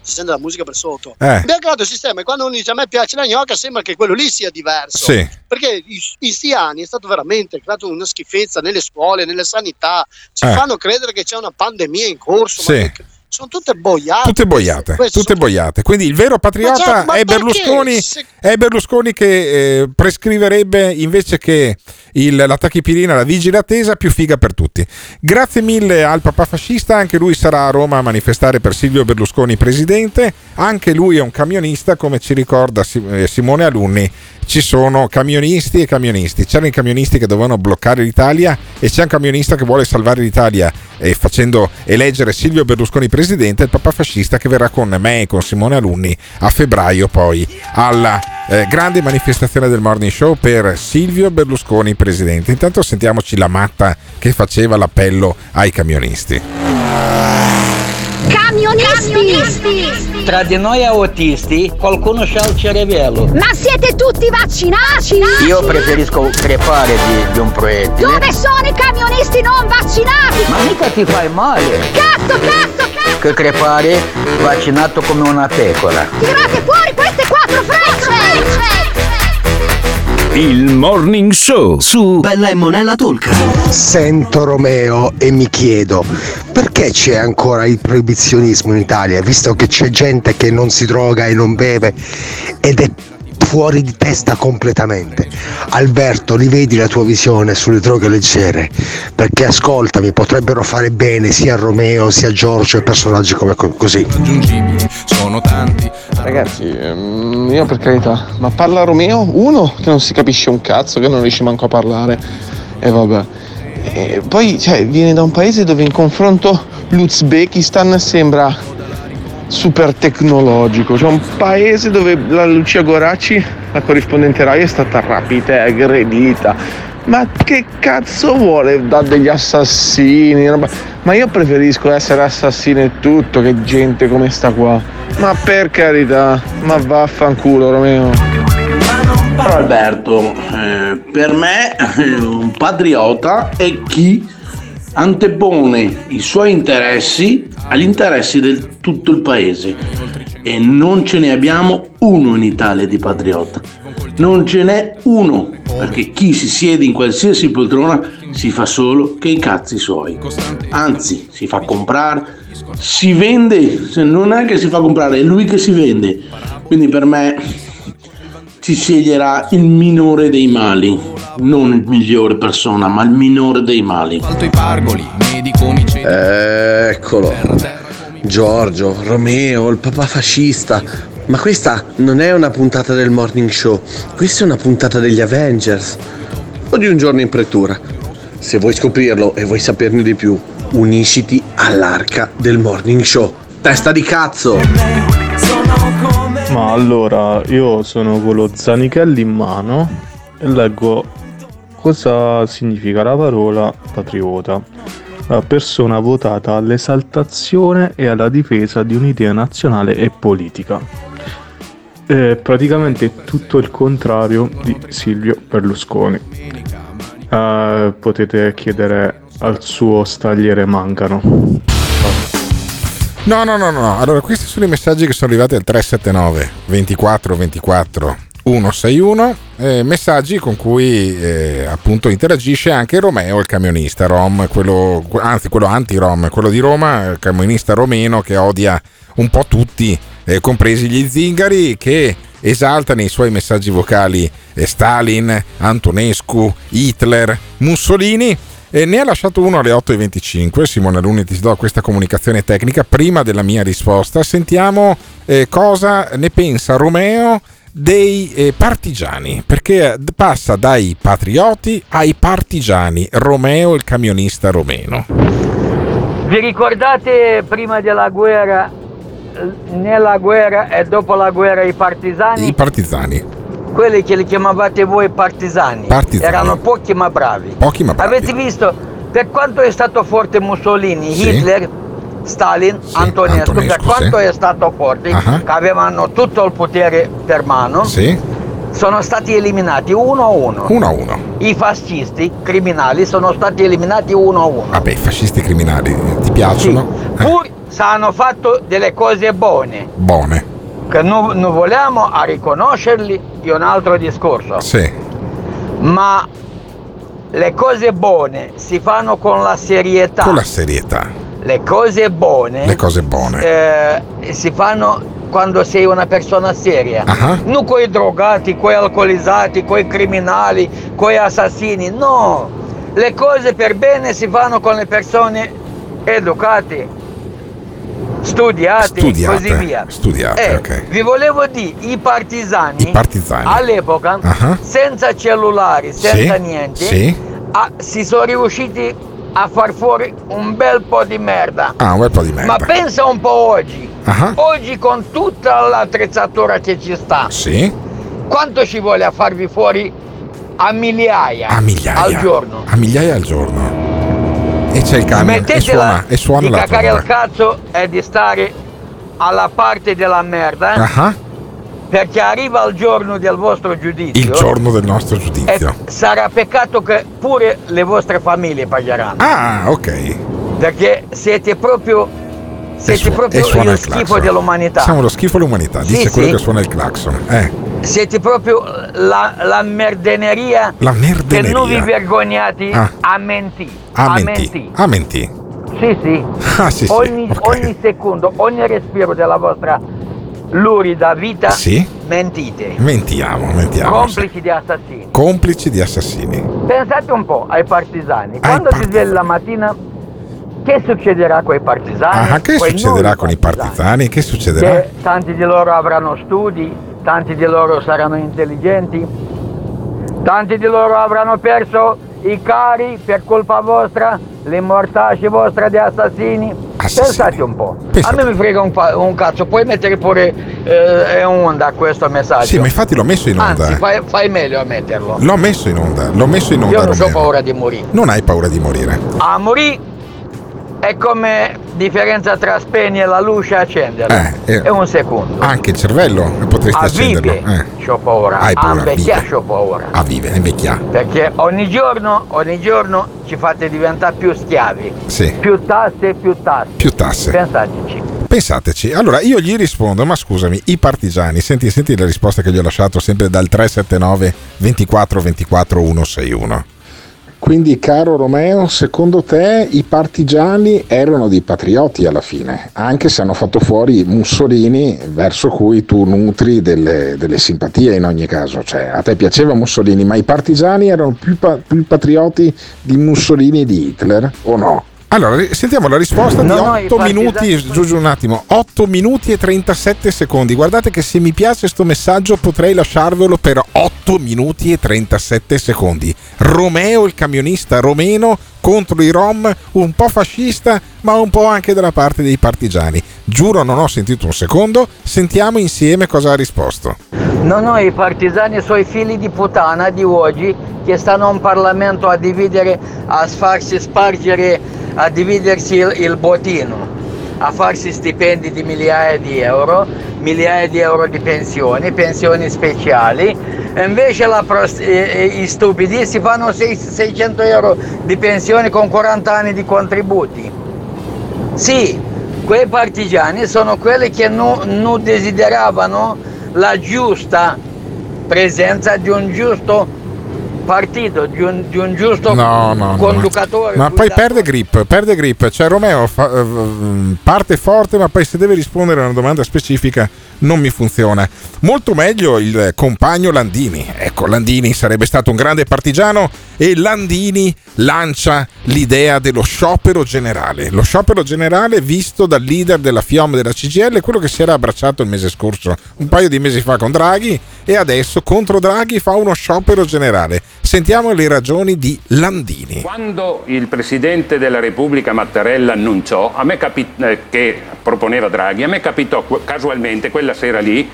Si sente la musica per sotto. Abbiamo creato il sistema e quando uno dice a me piace la gnocca sembra che quello lì sia diverso, perché in sti anni è stato veramente creato una schifezza nelle scuole, nelle sanità, ci fanno credere che c'è una pandemia in corso, ma sono tutte boiate. Quindi il vero patriota è Berlusconi che prescriverebbe invece che la tachipirina, la vigile attesa, più figa per tutti. Grazie mille al papà fascista, anche lui sarà a Roma a manifestare per Silvio Berlusconi presidente, anche lui è un camionista, come ci ricorda Simone Alunni. Ci sono camionisti e camionisti, c'erano i camionisti che dovevano bloccare l'Italia e c'è un camionista che vuole salvare l'Italia e facendo eleggere Silvio Berlusconi presidente, il papà fascista che verrà con me e con Simone Alunni a febbraio poi alla grande manifestazione del Morning Show per Silvio Berlusconi presidente. Intanto sentiamoci la matta che faceva l'appello ai camionisti. Camionisti! Tra di noi autisti qualcuno c'ha il cervello. Ma siete tutti vaccinati? Io preferisco crepare di un proiettile. Dove sono i camionisti non vaccinati? Ma mica ti fai male. Cazzo! Che crepare vaccinato come una pecora. Tirate fuori queste quattro frecce! Il Morning Show su Bella e Monella Tolca. Sento Romeo e mi chiedo perché c'è ancora il proibizionismo in Italia, visto che c'è gente che non si droga e non beve ed è fuori di testa completamente. Alberto, rivedi la tua visione sulle droghe leggere, perché ascoltami, potrebbero fare bene sia a Romeo sia a Giorgio e personaggi come così. Sono tanti. Ragazzi, io per carità, ma parla Romeo? Uno che non si capisce un cazzo, che non riesce manco a parlare e vabbè. E poi viene da un paese dove in confronto l'Uzbekistan sembra super tecnologico. C'è un paese dove la Lucia Goracci, la corrispondente Rai, è stata rapita e aggredita. Ma che cazzo vuole da degli assassini? Ma io preferisco essere assassino e tutto che gente come sta qua. Ma per carità, ma vaffanculo Romeo. Però Alberto, per me un patriota è chi antepone i suoi interessi agli interessi del tutto il paese. E non ce ne abbiamo uno in Italia di patriota. Non ce n'è uno, perché chi si siede in qualsiasi poltrona si fa solo che i cazzi suoi. Anzi, si fa comprare, si vende, non è che si fa comprare, è lui che si vende. Quindi per me si sceglierà il minore dei mali, non il migliore persona, ma il minore dei mali. Eccolo, Giorgio, Romeo, il papà fascista. Ma questa non è una puntata del Morning Show, questa è una puntata degli Avengers o di Un giorno in pretura. Se vuoi scoprirlo e vuoi saperne di più, unisciti all'arca del Morning Show. Testa di cazzo! Ma allora, io sono con lo zanichello in mano e leggo cosa significa la parola patriota. La persona votata all'esaltazione e alla difesa di un'idea nazionale e politica. Praticamente tutto il contrario di Silvio Berlusconi. Potete chiedere al suo stagliere Mancano. No. Allora, questi sono i messaggi che sono arrivati al 379 24 24 161. Messaggi con cui appunto interagisce anche Romeo, il camionista rom, quello anti-rom, quello di Roma, il camionista romeno che odia un po' tutti, compresi gli zingari, che esalta nei suoi messaggi vocali Stalin, Antonescu, Hitler, Mussolini. E ne ha lasciato uno alle 8.25. Simone Alunni, ti do questa comunicazione tecnica prima della mia risposta. Sentiamo cosa ne pensa Romeo dei partigiani, perché passa dai patrioti ai partigiani. Romeo, il camionista romeno. Vi ricordate prima della guerra, nella guerra e dopo la guerra, i partigiani, quelli che li chiamavate voi partigiani. Erano pochi ma bravi. Avete visto per quanto è stato forte Mussolini, sì, Hitler, Stalin, sì, Antonescu, per quanto è stato forte, che avevano tutto il potere per mano, sì, sono stati eliminati uno a uno. I fascisti criminali sono stati eliminati uno a uno. Vabbè, i fascisti criminali ti piacciono? Sì. Pur hanno fatto delle cose buone, che non vogliamo a riconoscerli, di un altro discorso, sì, ma le cose buone si fanno con la serietà. Le cose buone si fanno quando sei una persona seria, non coi drogati, coi alcolizzati, coi criminali, coi assassini. No, le cose per bene si fanno con le persone educate, studiate, così via. Okay. Vi volevo dire, i partigiani all'epoca, senza cellulari, senza niente, si sono riusciti a far fuori un bel po' di merda. Ma pensa un po' oggi. Oggi con tutta l'attrezzatura che ci sta, quanto ci vuole a farvi fuori a migliaia al giorno? E c'è il camion e suona la tromba. Di cacare il cazzo è di stare alla parte della merda, perché arriva il giorno del vostro giudizio. Il giorno del nostro giudizio. E sarà peccato che pure le vostre famiglie pagheranno. Ah, ok. Perché siete proprio lo schifo dell'umanità. Siamo lo schifo dell'umanità, dice quello che suona il clacson. Siete proprio la merdeneria. La merdeneria. Che non vi vergognate a mentire. A mentire. Sì. Ogni secondo, ogni respiro della vostra lurida vita, mentite. Mentiamo. Complici di assassini. Pensate un po' ai partigiani. Quando ti svegli la mattina, che succederà con i partigiani? Che succederà con i partigiani? Che tanti di loro avranno studi, tanti di loro saranno intelligenti, tanti di loro avranno perso i cari per colpa vostra, l'immortaccia vostra di assassini. Pensate un po', a me mi frega un cazzo, puoi mettere pure in onda questo messaggio. Sì, ma infatti l'ho messo in onda. Anzi, fai meglio a metterlo. L'ho messo in onda. Io non ho paura di morire. Non hai paura di morire. A morire è come differenza tra spegnere la luce e accenderla. È un secondo. Anche il cervello potresti accenderlo. C'ho paura. Hai paura. A invecchiare c'ho paura. A vivere, invecchiare. Perché ogni giorno ci fate diventare più schiavi. Sì. Più tasse. Pensateci. Allora io gli rispondo, ma scusami, i partigiani, senti la risposta che gli ho lasciato sempre dal 379 24 24 161. Quindi, caro Romeo, secondo te i partigiani erano dei patrioti alla fine, anche se hanno fatto fuori Mussolini, verso cui tu nutri delle simpatie in ogni caso, cioè a te piaceva Mussolini, ma i partigiani erano più patrioti di Mussolini e di Hitler, o no? Allora, sentiamo la risposta di 8 minuti, Giorgio un attimo, 8 minuti e 37 secondi. Guardate che se mi piace sto messaggio potrei lasciarvelo per 8 minuti e 37 secondi. Romeo, il camionista romeno, contro i rom, un po' fascista, ma un po' anche dalla parte dei partigiani. Giuro non ho sentito un secondo, sentiamo insieme cosa ha risposto. No, i partigiani sono i figli di puttana di oggi che stanno in Parlamento a dividere, a farsi spargere, a dividersi il bottino, a farsi stipendi di migliaia di euro di pensioni speciali, invece i stupidi si fanno 600 euro di pensioni con 40 anni di contributi. Sì, quei partigiani sono quelli che non desideravano la giusta presenza di un giusto partito, di un giusto conducatore. Ma poi perde grip, cioè Romeo parte forte, ma poi se deve rispondere a una domanda specifica non mi funziona. Molto meglio il compagno Landini. Ecco, Landini sarebbe stato un grande partigiano, e Landini lancia l'idea dello sciopero generale. Lo sciopero generale visto dal leader della FIOM della CGIL, quello che si era abbracciato il mese scorso, un paio di mesi fa con Draghi, e adesso contro Draghi fa uno sciopero generale. Sentiamo le ragioni di Landini. Quando il Presidente della Repubblica Mattarella annunciò che proponeva Draghi, a me capitò casualmente quella sera lì,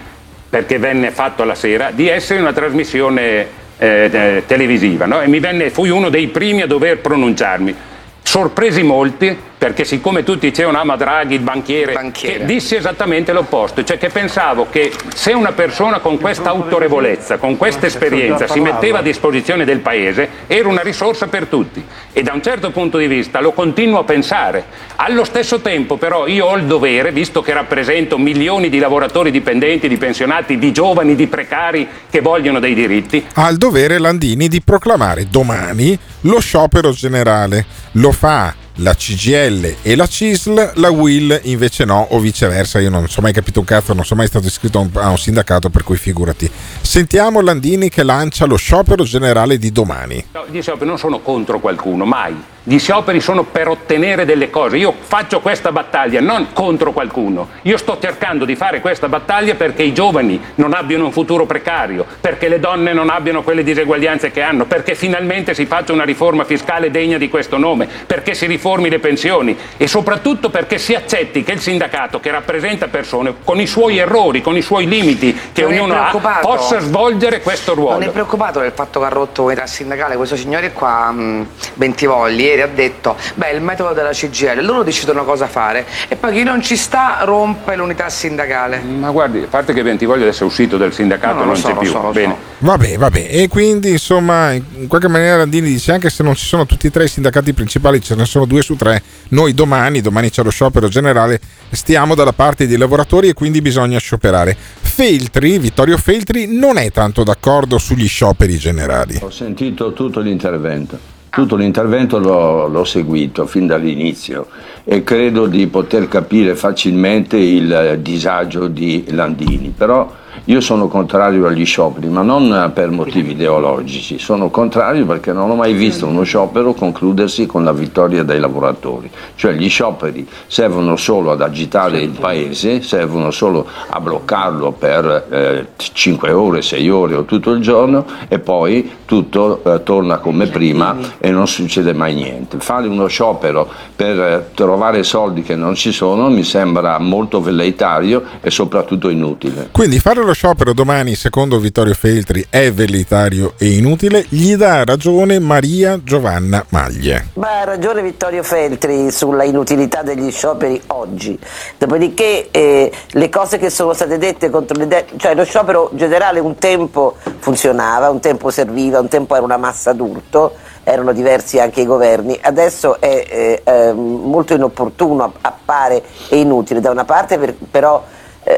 perché venne fatto la sera, di essere in una trasmissione televisiva, no? E fui uno dei primi a dover pronunciarmi. Sorpresi molti, perché siccome tutti dicevano ma Draghi, il banchiere. Che disse esattamente l'opposto, cioè che pensavo che se una persona con questa autorevolezza, con questa esperienza si metteva a disposizione del paese, era una risorsa per tutti, e da un certo punto di vista lo continuo a pensare. Allo stesso tempo però io ho il dovere, visto che rappresento milioni di lavoratori dipendenti, di pensionati, di giovani, di precari che vogliono dei diritti, ha il dovere Landini di proclamare domani lo sciopero generale. Lo fa la CGIL e la CISL, la UIL invece no, o viceversa. Io non so mai capito un cazzo, non sono mai stato iscritto a un sindacato, per cui figurati. Sentiamo Landini che lancia lo sciopero generale di domani. No, gli scioperi non sono contro qualcuno, mai. Gli scioperi sono per ottenere delle cose. Io faccio questa battaglia non contro qualcuno, io sto cercando di fare questa battaglia perché i giovani non abbiano un futuro precario, perché le donne non abbiano quelle diseguaglianze che hanno, perché finalmente si faccia una riforma fiscale degna di questo nome, perché si riformi le pensioni, e soprattutto perché si accetti che il sindacato, che rappresenta persone con i suoi errori, con i suoi limiti che ognuno ha, possa svolgere questo ruolo. Non è preoccupato del fatto che ha rotto un'età sindacale questo signore qua, Bentivolli, ha detto il metodo della CGIL, loro decidono cosa fare e poi chi non ci sta rompe l'unità sindacale. Ma guardi, a parte che Bentivoglio adesso è uscito dal sindacato, Vabbè, e quindi insomma in qualche maniera Landini dice, anche se non ci sono tutti e tre i sindacati principali, ce ne sono 2 su 3, noi domani c'è lo sciopero generale, stiamo dalla parte dei lavoratori e quindi bisogna scioperare. Vittorio Feltri non è tanto d'accordo sugli scioperi generali. Ho sentito tutto l'intervento l'ho seguito fin dall'inizio e credo di poter capire facilmente il disagio di Landini, però Io sono contrario agli scioperi, ma non per motivi ideologici, sono contrario perché non ho mai visto uno sciopero concludersi con la vittoria dei lavoratori. Cioè gli scioperi servono solo ad agitare il paese, servono solo a bloccarlo per 5 ore, 6 ore o tutto il giorno e poi tutto torna come prima e non succede mai niente. Fare uno sciopero per trovare soldi che non ci sono mi sembra molto velleitario e soprattutto inutile. Quindi fare lo sciopero domani, secondo Vittorio Feltri, è velleitario e inutile. Gli dà ragione Maria Giovanna Maglie. Ma ha ragione Vittorio Feltri sulla inutilità degli scioperi oggi. Dopodiché le cose che sono state dette contro le cioè lo sciopero generale un tempo funzionava, un tempo serviva, un tempo era una massa d'urto, erano diversi anche i governi. Adesso è molto inopportuno, appare, e inutile. Da una parte però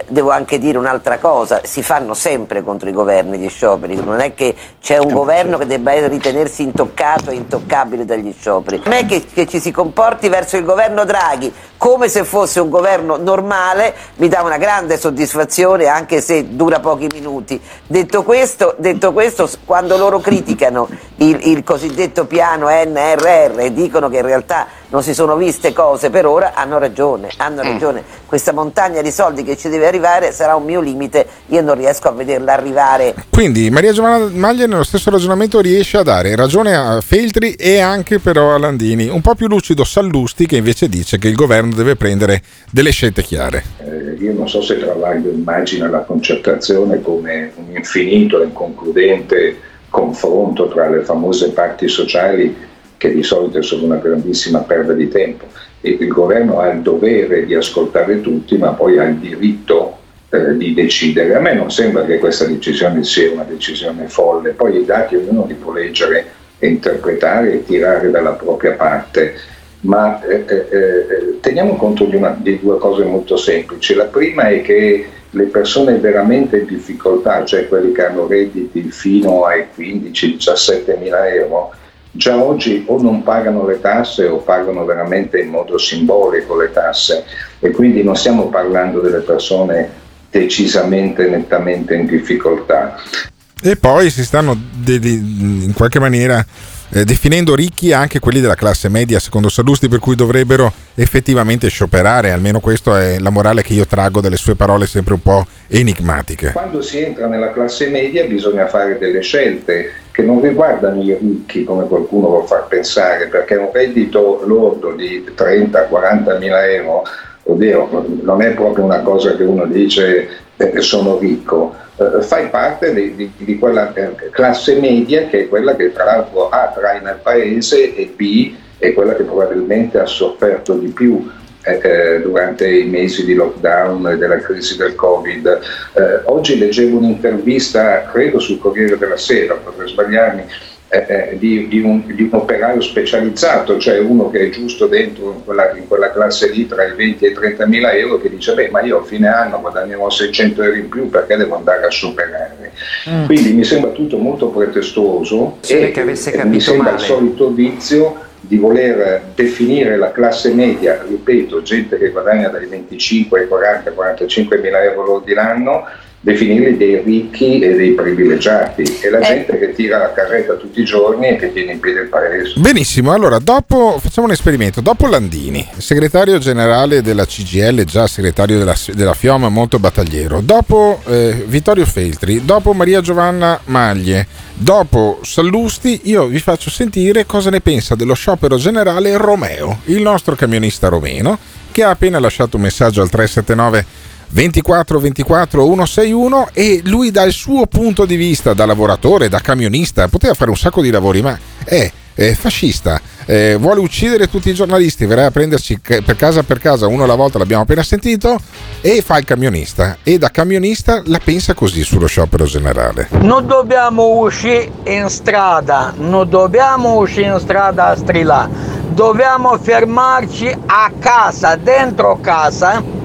devo anche dire un'altra cosa, si fanno sempre contro i governi gli scioperi, non è che c'è un governo che debba ritenersi intoccato e intoccabile dagli scioperi. Non è che ci si comporti verso il governo Draghi come se fosse un governo normale, mi dà una grande soddisfazione anche se dura pochi minuti. Detto questo quando loro criticano il cosiddetto piano NRR e dicono che in realtà non si sono viste cose per ora, hanno ragione. Questa montagna di soldi che ci deve arrivare sarà un mio limite, io non riesco a vederla arrivare. Quindi Maria Giovanna Maglia nello stesso ragionamento riesce a dare ragione a Feltri e anche però a Landini, un po' più lucido Sallusti, che invece dice che il governo deve prendere delle scelte chiare. Io non so se Travaglio immagina la concertazione come un infinito e inconcludente confronto tra le famose parti sociali, che di solito sono una grandissima perda di tempo. Il governo ha il dovere di ascoltare tutti, ma poi ha il diritto di decidere. A me non sembra che questa decisione sia una decisione folle, poi i dati ognuno li può leggere e interpretare e tirare dalla propria parte, ma teniamo conto di due cose molto semplici. La prima è che le persone veramente in difficoltà, cioè quelli che hanno redditi fino ai 15-17 mila euro, già oggi o non pagano le tasse o pagano veramente in modo simbolico le tasse, e quindi non stiamo parlando delle persone decisamente, nettamente in difficoltà. E poi si stanno in qualche maniera definendo ricchi anche quelli della classe media, secondo Sallusti, per cui dovrebbero effettivamente scioperare, almeno questa è la morale che io traggo dalle sue parole sempre un po' enigmatiche. Quando si entra nella classe media bisogna fare delle scelte che non riguardano i ricchi, come qualcuno vuol far pensare, perché un reddito lordo di 30-40 mila euro, ovvero, non è proprio una cosa che uno dice sono ricco, fai parte di quella classe media che è quella che tra l'altro A traina il paese e B è quella che probabilmente ha sofferto di più durante i mesi di lockdown e della crisi del Covid. Oggi leggevo un'intervista, credo sul Corriere della Sera, potrei sbagliarmi, di un operaio specializzato, cioè uno che è giusto dentro in quella classe lì tra i 20 e i 30 mila euro, che dice ma io a fine anno guadagnerò 600 euro in più, perché devo andare a scioperare. Quindi mi sembra tutto molto pretestuoso, sì, e che avesse capito mi sembra male. Il solito vizio di voler definire la classe media, ripeto, gente che guadagna dai 25 ai 40, 45 mila euro lordi l'anno, definirli dei ricchi e dei privilegiati, e la gente che tira la carretta tutti i giorni e che tiene in piedi il paese. Benissimo, allora dopo facciamo un esperimento. Dopo Landini, segretario generale della CGIL, già segretario della FIOM, molto battagliero, dopo Vittorio Feltri, dopo Maria Giovanna Maglie, dopo Sallusti, io vi faccio sentire cosa ne pensa dello sciopero generale Romeo, il nostro camionista romeno, che ha appena lasciato un messaggio al 379 24 24 161, e lui dà il suo punto di vista da lavoratore, da camionista, poteva fare un sacco di lavori ma è fascista, vuole uccidere tutti i giornalisti, verrà a prenderci per casa uno alla volta, l'abbiamo appena sentito, e fa il camionista, e da camionista la pensa così sullo sciopero generale. Non dobbiamo uscire in strada a strillare, dobbiamo fermarci a casa, dentro casa,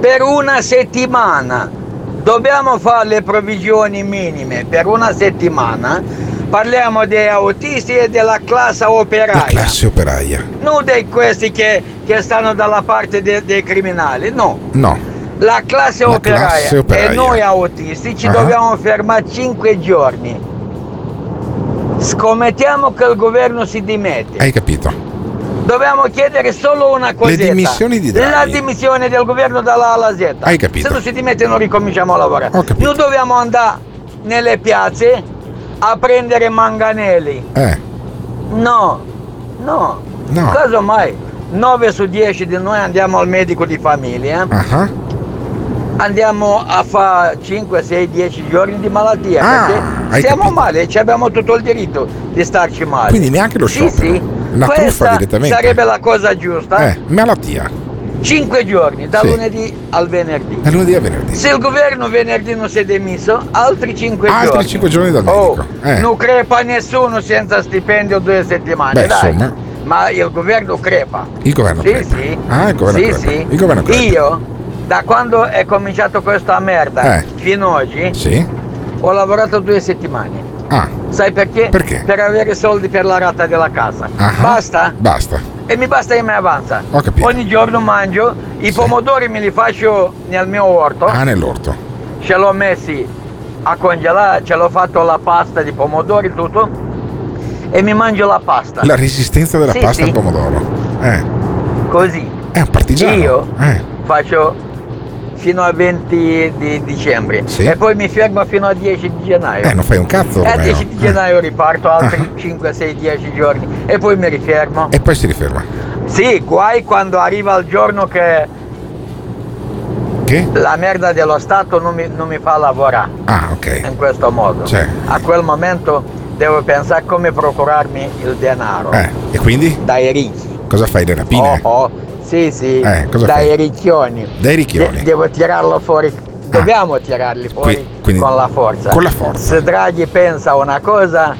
per una settimana. Dobbiamo fare le provvisioni minime per una settimana. Parliamo degli autisti e della classe operaia. La classe operaia. Non di questi che stanno dalla parte dei criminali, no. la classe operaia e noi autisti ci dobbiamo fermare 5 giorni. Scommettiamo che il governo si dimette. Hai capito? Dobbiamo chiedere solo una cosetta: le dimissioni di Draghi. La dimissione del governo dalla A alla Z. Hai capito? Se non si dimette non ricominciamo a lavorare. Noi dobbiamo andare nelle piazze a prendere manganelli. No. Casomai 9 su 10 di noi andiamo al medico di famiglia. Andiamo a fare 5, 6, 10 giorni di malattia perché siamo male e abbiamo tutto il diritto di starci male. Quindi neanche lo sciopero. La truffa direttamente sarebbe la cosa giusta. Malattia 5 giorni, da lunedì al venerdì. Da lunedì al venerdì. Se il governo venerdì non si è dimesso, altri 5 giorni. Altri 5 giorni dal medico. Non crepa nessuno senza stipendio 2 settimane. Beh, dai. Insomma. Ma il governo crepa. Il governo crepa. Sì. Il governo crepa. Sì. Il governo crepa. Io da quando è cominciato questa merda fino ad oggi ho lavorato 2 settimane. Sai perché? Perché? Per avere soldi per la rata della casa. Basta? Basta. E mi basta e mi avanza. Ho capito. Ogni giorno mangio, i pomodori me li faccio nel mio orto. Nell'orto. Ce l'ho messi a congelare, ce l'ho fatto la pasta di pomodori, tutto. E mi mangio la pasta. La resistenza della pasta al pomodoro. Così. È un partigiano. Io faccio fino al 20 di dicembre e poi mi fermo fino al 10 di gennaio. Non fai un cazzo. E al 10 di gennaio riparto altri 5, 6, 10 giorni e poi mi rifermo. E poi si riferma. Sì, guai quando arriva il giorno che la merda dello Stato non mi fa lavorare. In questo modo. Cioè, a quel momento devo pensare come procurarmi il denaro. E quindi? Dai ricchi. Cosa fai, le rapine? Sì, dai ricchioni. Dai ricchioni. Devo tirarlo fuori. Dobbiamo tirarli fuori con la forza. Con la forza. Se Draghi pensa una cosa,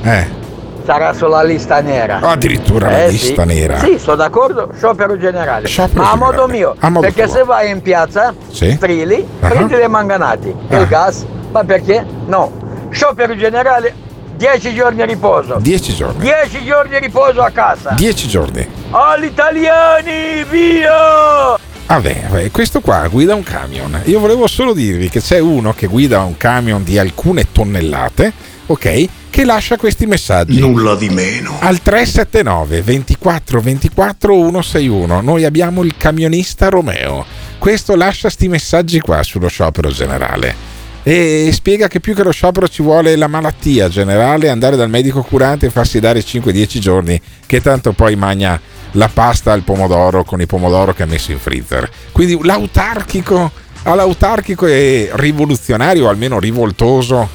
sarà sulla lista nera. Addirittura la lista nera. Sì, sono d'accordo, sciopero generale. Sciopero generale. Ma a modo mio, perché se vai in piazza, strilli, prendi le manganate, il gas, ma perché? No. Sciopero generale. 10 giorni riposo. 10 giorni. 10 giorni riposo a casa. 10 giorni. Agli italiani, via! Vabbè, questo qua guida un camion. Io volevo solo dirvi che c'è uno che guida un camion di alcune tonnellate, ok? Che lascia questi messaggi. Nulla di meno. Al 379 24 24 161. Noi abbiamo il camionista Romeo. Questo lascia sti messaggi qua sullo sciopero generale. E spiega che più che lo sciopero ci vuole la malattia generale, andare dal medico curante e farsi dare 5-10 giorni, che tanto poi mangia la pasta al pomodoro con il pomodoro che ha messo in freezer. Quindi all'autarchico e rivoluzionario, o almeno rivoltoso,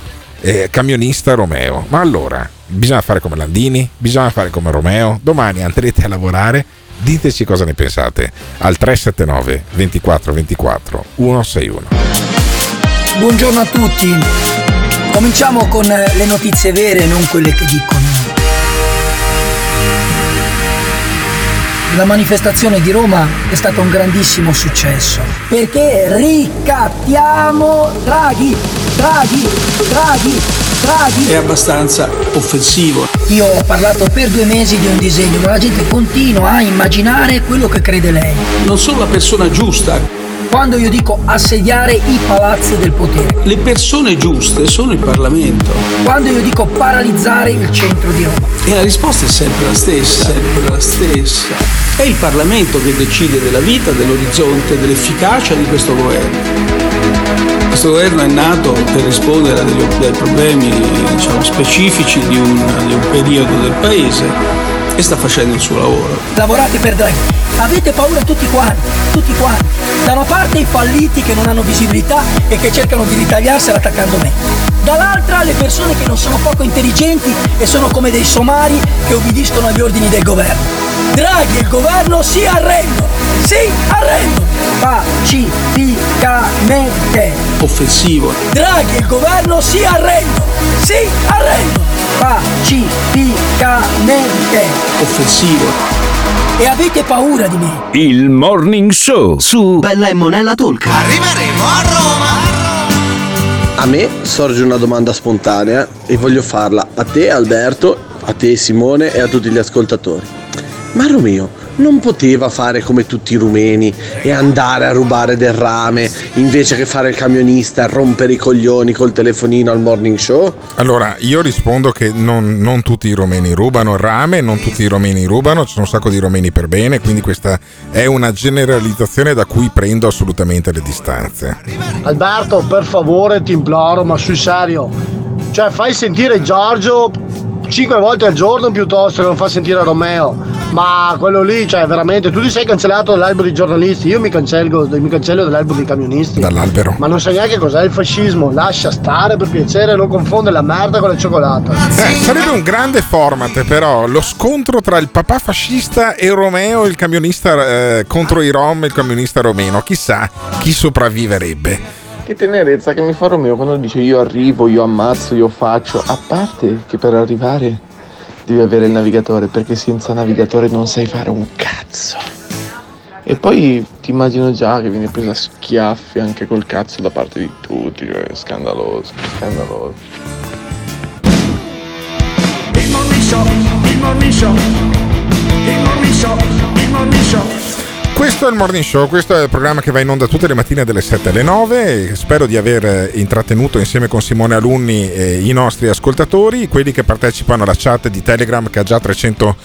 camionista Romeo. Ma allora, bisogna fare come Landini, bisogna fare come Romeo. Domani andrete a lavorare, diteci cosa ne pensate. Al 379 24 24 161. Buongiorno a tutti, cominciamo con le notizie vere, non quelle che dicono. La manifestazione di Roma è stata un grandissimo successo, perché ricattiamo Draghi. È abbastanza offensivo. Io ho parlato per 2 mesi di un disegno, ma la gente continua a immaginare quello che crede lei. Non sono la persona giusta. Quando io dico assediare i palazzi del potere, le persone giuste sono il Parlamento. Quando io dico paralizzare il centro di Roma, e la risposta è sempre la stessa, È il Parlamento che decide della vita, dell'orizzonte, dell'efficacia di questo governo. Questo governo è nato per rispondere ai problemi, diciamo, specifici di un periodo del Paese, e sta facendo il suo lavoro. Lavorate per Draghi. Avete paura tutti quanti. Da una parte i falliti che non hanno visibilità e che cercano di ritagliarsela attaccando me. Dall'altra le persone che non sono poco intelligenti e sono come dei somari che obbediscono agli ordini del governo. Draghi e il governo si arrendono. Pacificamente. Offensivo. Draghi e il governo si arrendono. Pacificamente. Offensivo. E avete paura di me. Il Morning Show su Bella e Monella Tolca. Arriveremo a Roma. A me sorge una domanda spontanea e voglio farla a te Alberto, a te Simone e a tutti gli ascoltatori. Ma Romeo, non poteva fare come tutti i rumeni e andare a rubare del rame invece che fare il camionista e rompere i coglioni col telefonino al morning show? Allora, io rispondo che non tutti i rumeni rubano il rame, non tutti i rumeni rubano, ci sono un sacco di rumeni per bene, quindi questa è una generalizzazione da cui prendo assolutamente le distanze. Alberto, per favore, ti imploro, ma sul serio, cioè fai sentire Giorgio 5 volte al giorno piuttosto che non fa sentire Romeo, ma quello lì, cioè veramente, tu ti sei cancellato dall'albero dei giornalisti, io mi cancello dall'albero dei camionisti, dall'albero, ma non sai neanche cos'è il fascismo, lascia stare per piacere, non confondere la merda con la cioccolata. Sarebbe un grande format però, lo scontro tra il papà fascista e Romeo, il camionista contro i rom e il camionista romeno, chissà chi sopravviverebbe. Che tenerezza che mi fa Romeo quando dice io arrivo, io ammazzo, io faccio. A parte che per arrivare devi avere il navigatore, perché senza navigatore non sai fare un cazzo. E poi ti immagino già che viene presa schiaffi anche col cazzo da parte di tutti, cioè, scandaloso, scandaloso. Il morning show. Questo è il Morning Show, questo è il programma che va in onda tutte le mattine dalle 7 alle 9. Spero di aver intrattenuto insieme con Simone Alunni i nostri ascoltatori, quelli che partecipano alla chat di Telegram che ha già 300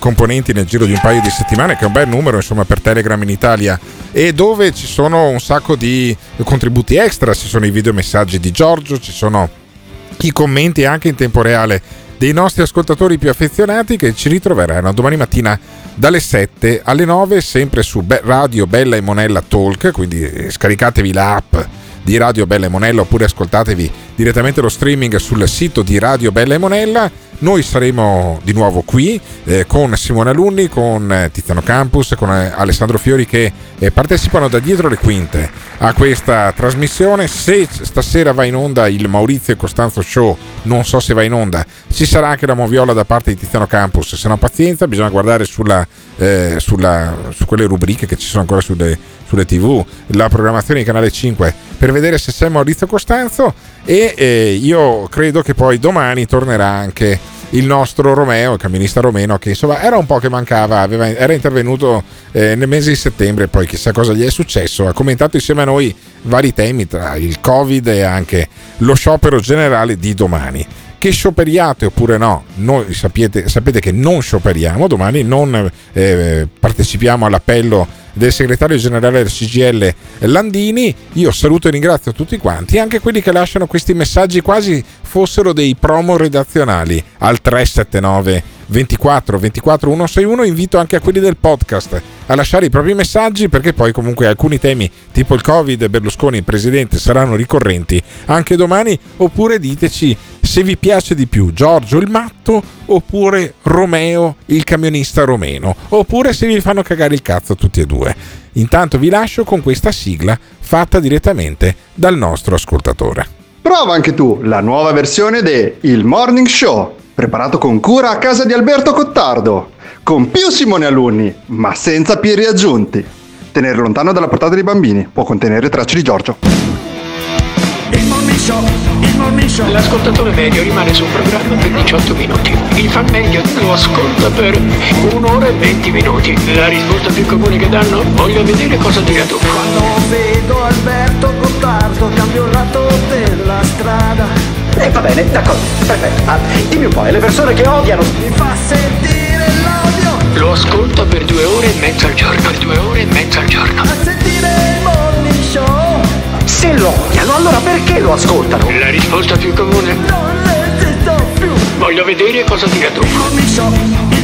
componenti nel giro di un paio di settimane, che è un bel numero insomma per Telegram in Italia, e dove ci sono un sacco di contributi extra, ci sono i videomessaggi di Giorgio, ci sono i commenti anche in tempo reale dei nostri ascoltatori più affezionati, che ci ritroveranno domani mattina dalle 7 alle 9 sempre su Radio Bella e Monella Talk, quindi scaricatevi la app di Radio Bella e Monella oppure ascoltatevi direttamente lo streaming sul sito di Radio Bella e Monella. Noi saremo di nuovo qui con Simone Alunni, con Tiziano Campus, con Alessandro Fiori, che partecipano da dietro le quinte a questa trasmissione. Se stasera va in onda il Maurizio e Costanzo Show, non so se va in onda, ci sarà anche la moviola da parte di Tiziano Campus, se no pazienza, bisogna guardare su quelle rubriche che ci sono ancora sulle tv, la programmazione di Canale 5 per vedere se c'è Maurizio Costanzo. E io credo che poi domani tornerà anche il nostro Romeo, il camionista romeno, che insomma era un po' che mancava, era intervenuto nel mese di settembre, poi chissà cosa gli è successo, ha commentato insieme a noi vari temi tra il Covid e anche lo sciopero generale di domani. Che scioperiate oppure no, noi sapete che non scioperiamo domani, non partecipiamo all'appello del segretario generale del CGIL Landini. Io saluto e ringrazio tutti quanti, anche quelli che lasciano questi messaggi quasi fossero dei promo redazionali al 379 24 24 161. Invito anche a quelli del podcast a lasciare i propri messaggi, perché poi comunque alcuni temi tipo il Covid e Berlusconi presidente saranno ricorrenti anche domani. Oppure diteci se vi piace di più Giorgio il matto oppure Romeo il camionista romeno, oppure se vi fanno cagare il cazzo tutti e due. Intanto vi lascio con questa sigla fatta direttamente dal nostro ascoltatore. Prova anche tu la nuova versione de Il Morning Show, preparato con cura a casa di Alberto Gottardo, con più Simone Alunni, ma senza Pirri aggiunti. Tenere lontano dalla portata dei bambini, può contenere tracce di Giorgio. Il Morning Show. L'ascoltatore medio rimane sul programma per 18 minuti. Il fan medio lo ascolta per 1 ora e 20 minuti. La risposta più comune che danno? Voglio vedere cosa dirà tu. Quando vedo Alberto Gottardo cambio il lato della strada. Va bene, d'accordo, perfetto. Dimmi un po', le persone che odiano. Mi fa sentire l'odio. Lo ascolto per 2 ore e mezza al giorno. A sentire il Morning Show. Se lo odiano, allora perché lo ascoltano? La risposta più comune? Non esisto più. Voglio vedere cosa dirà tu. Morning Show.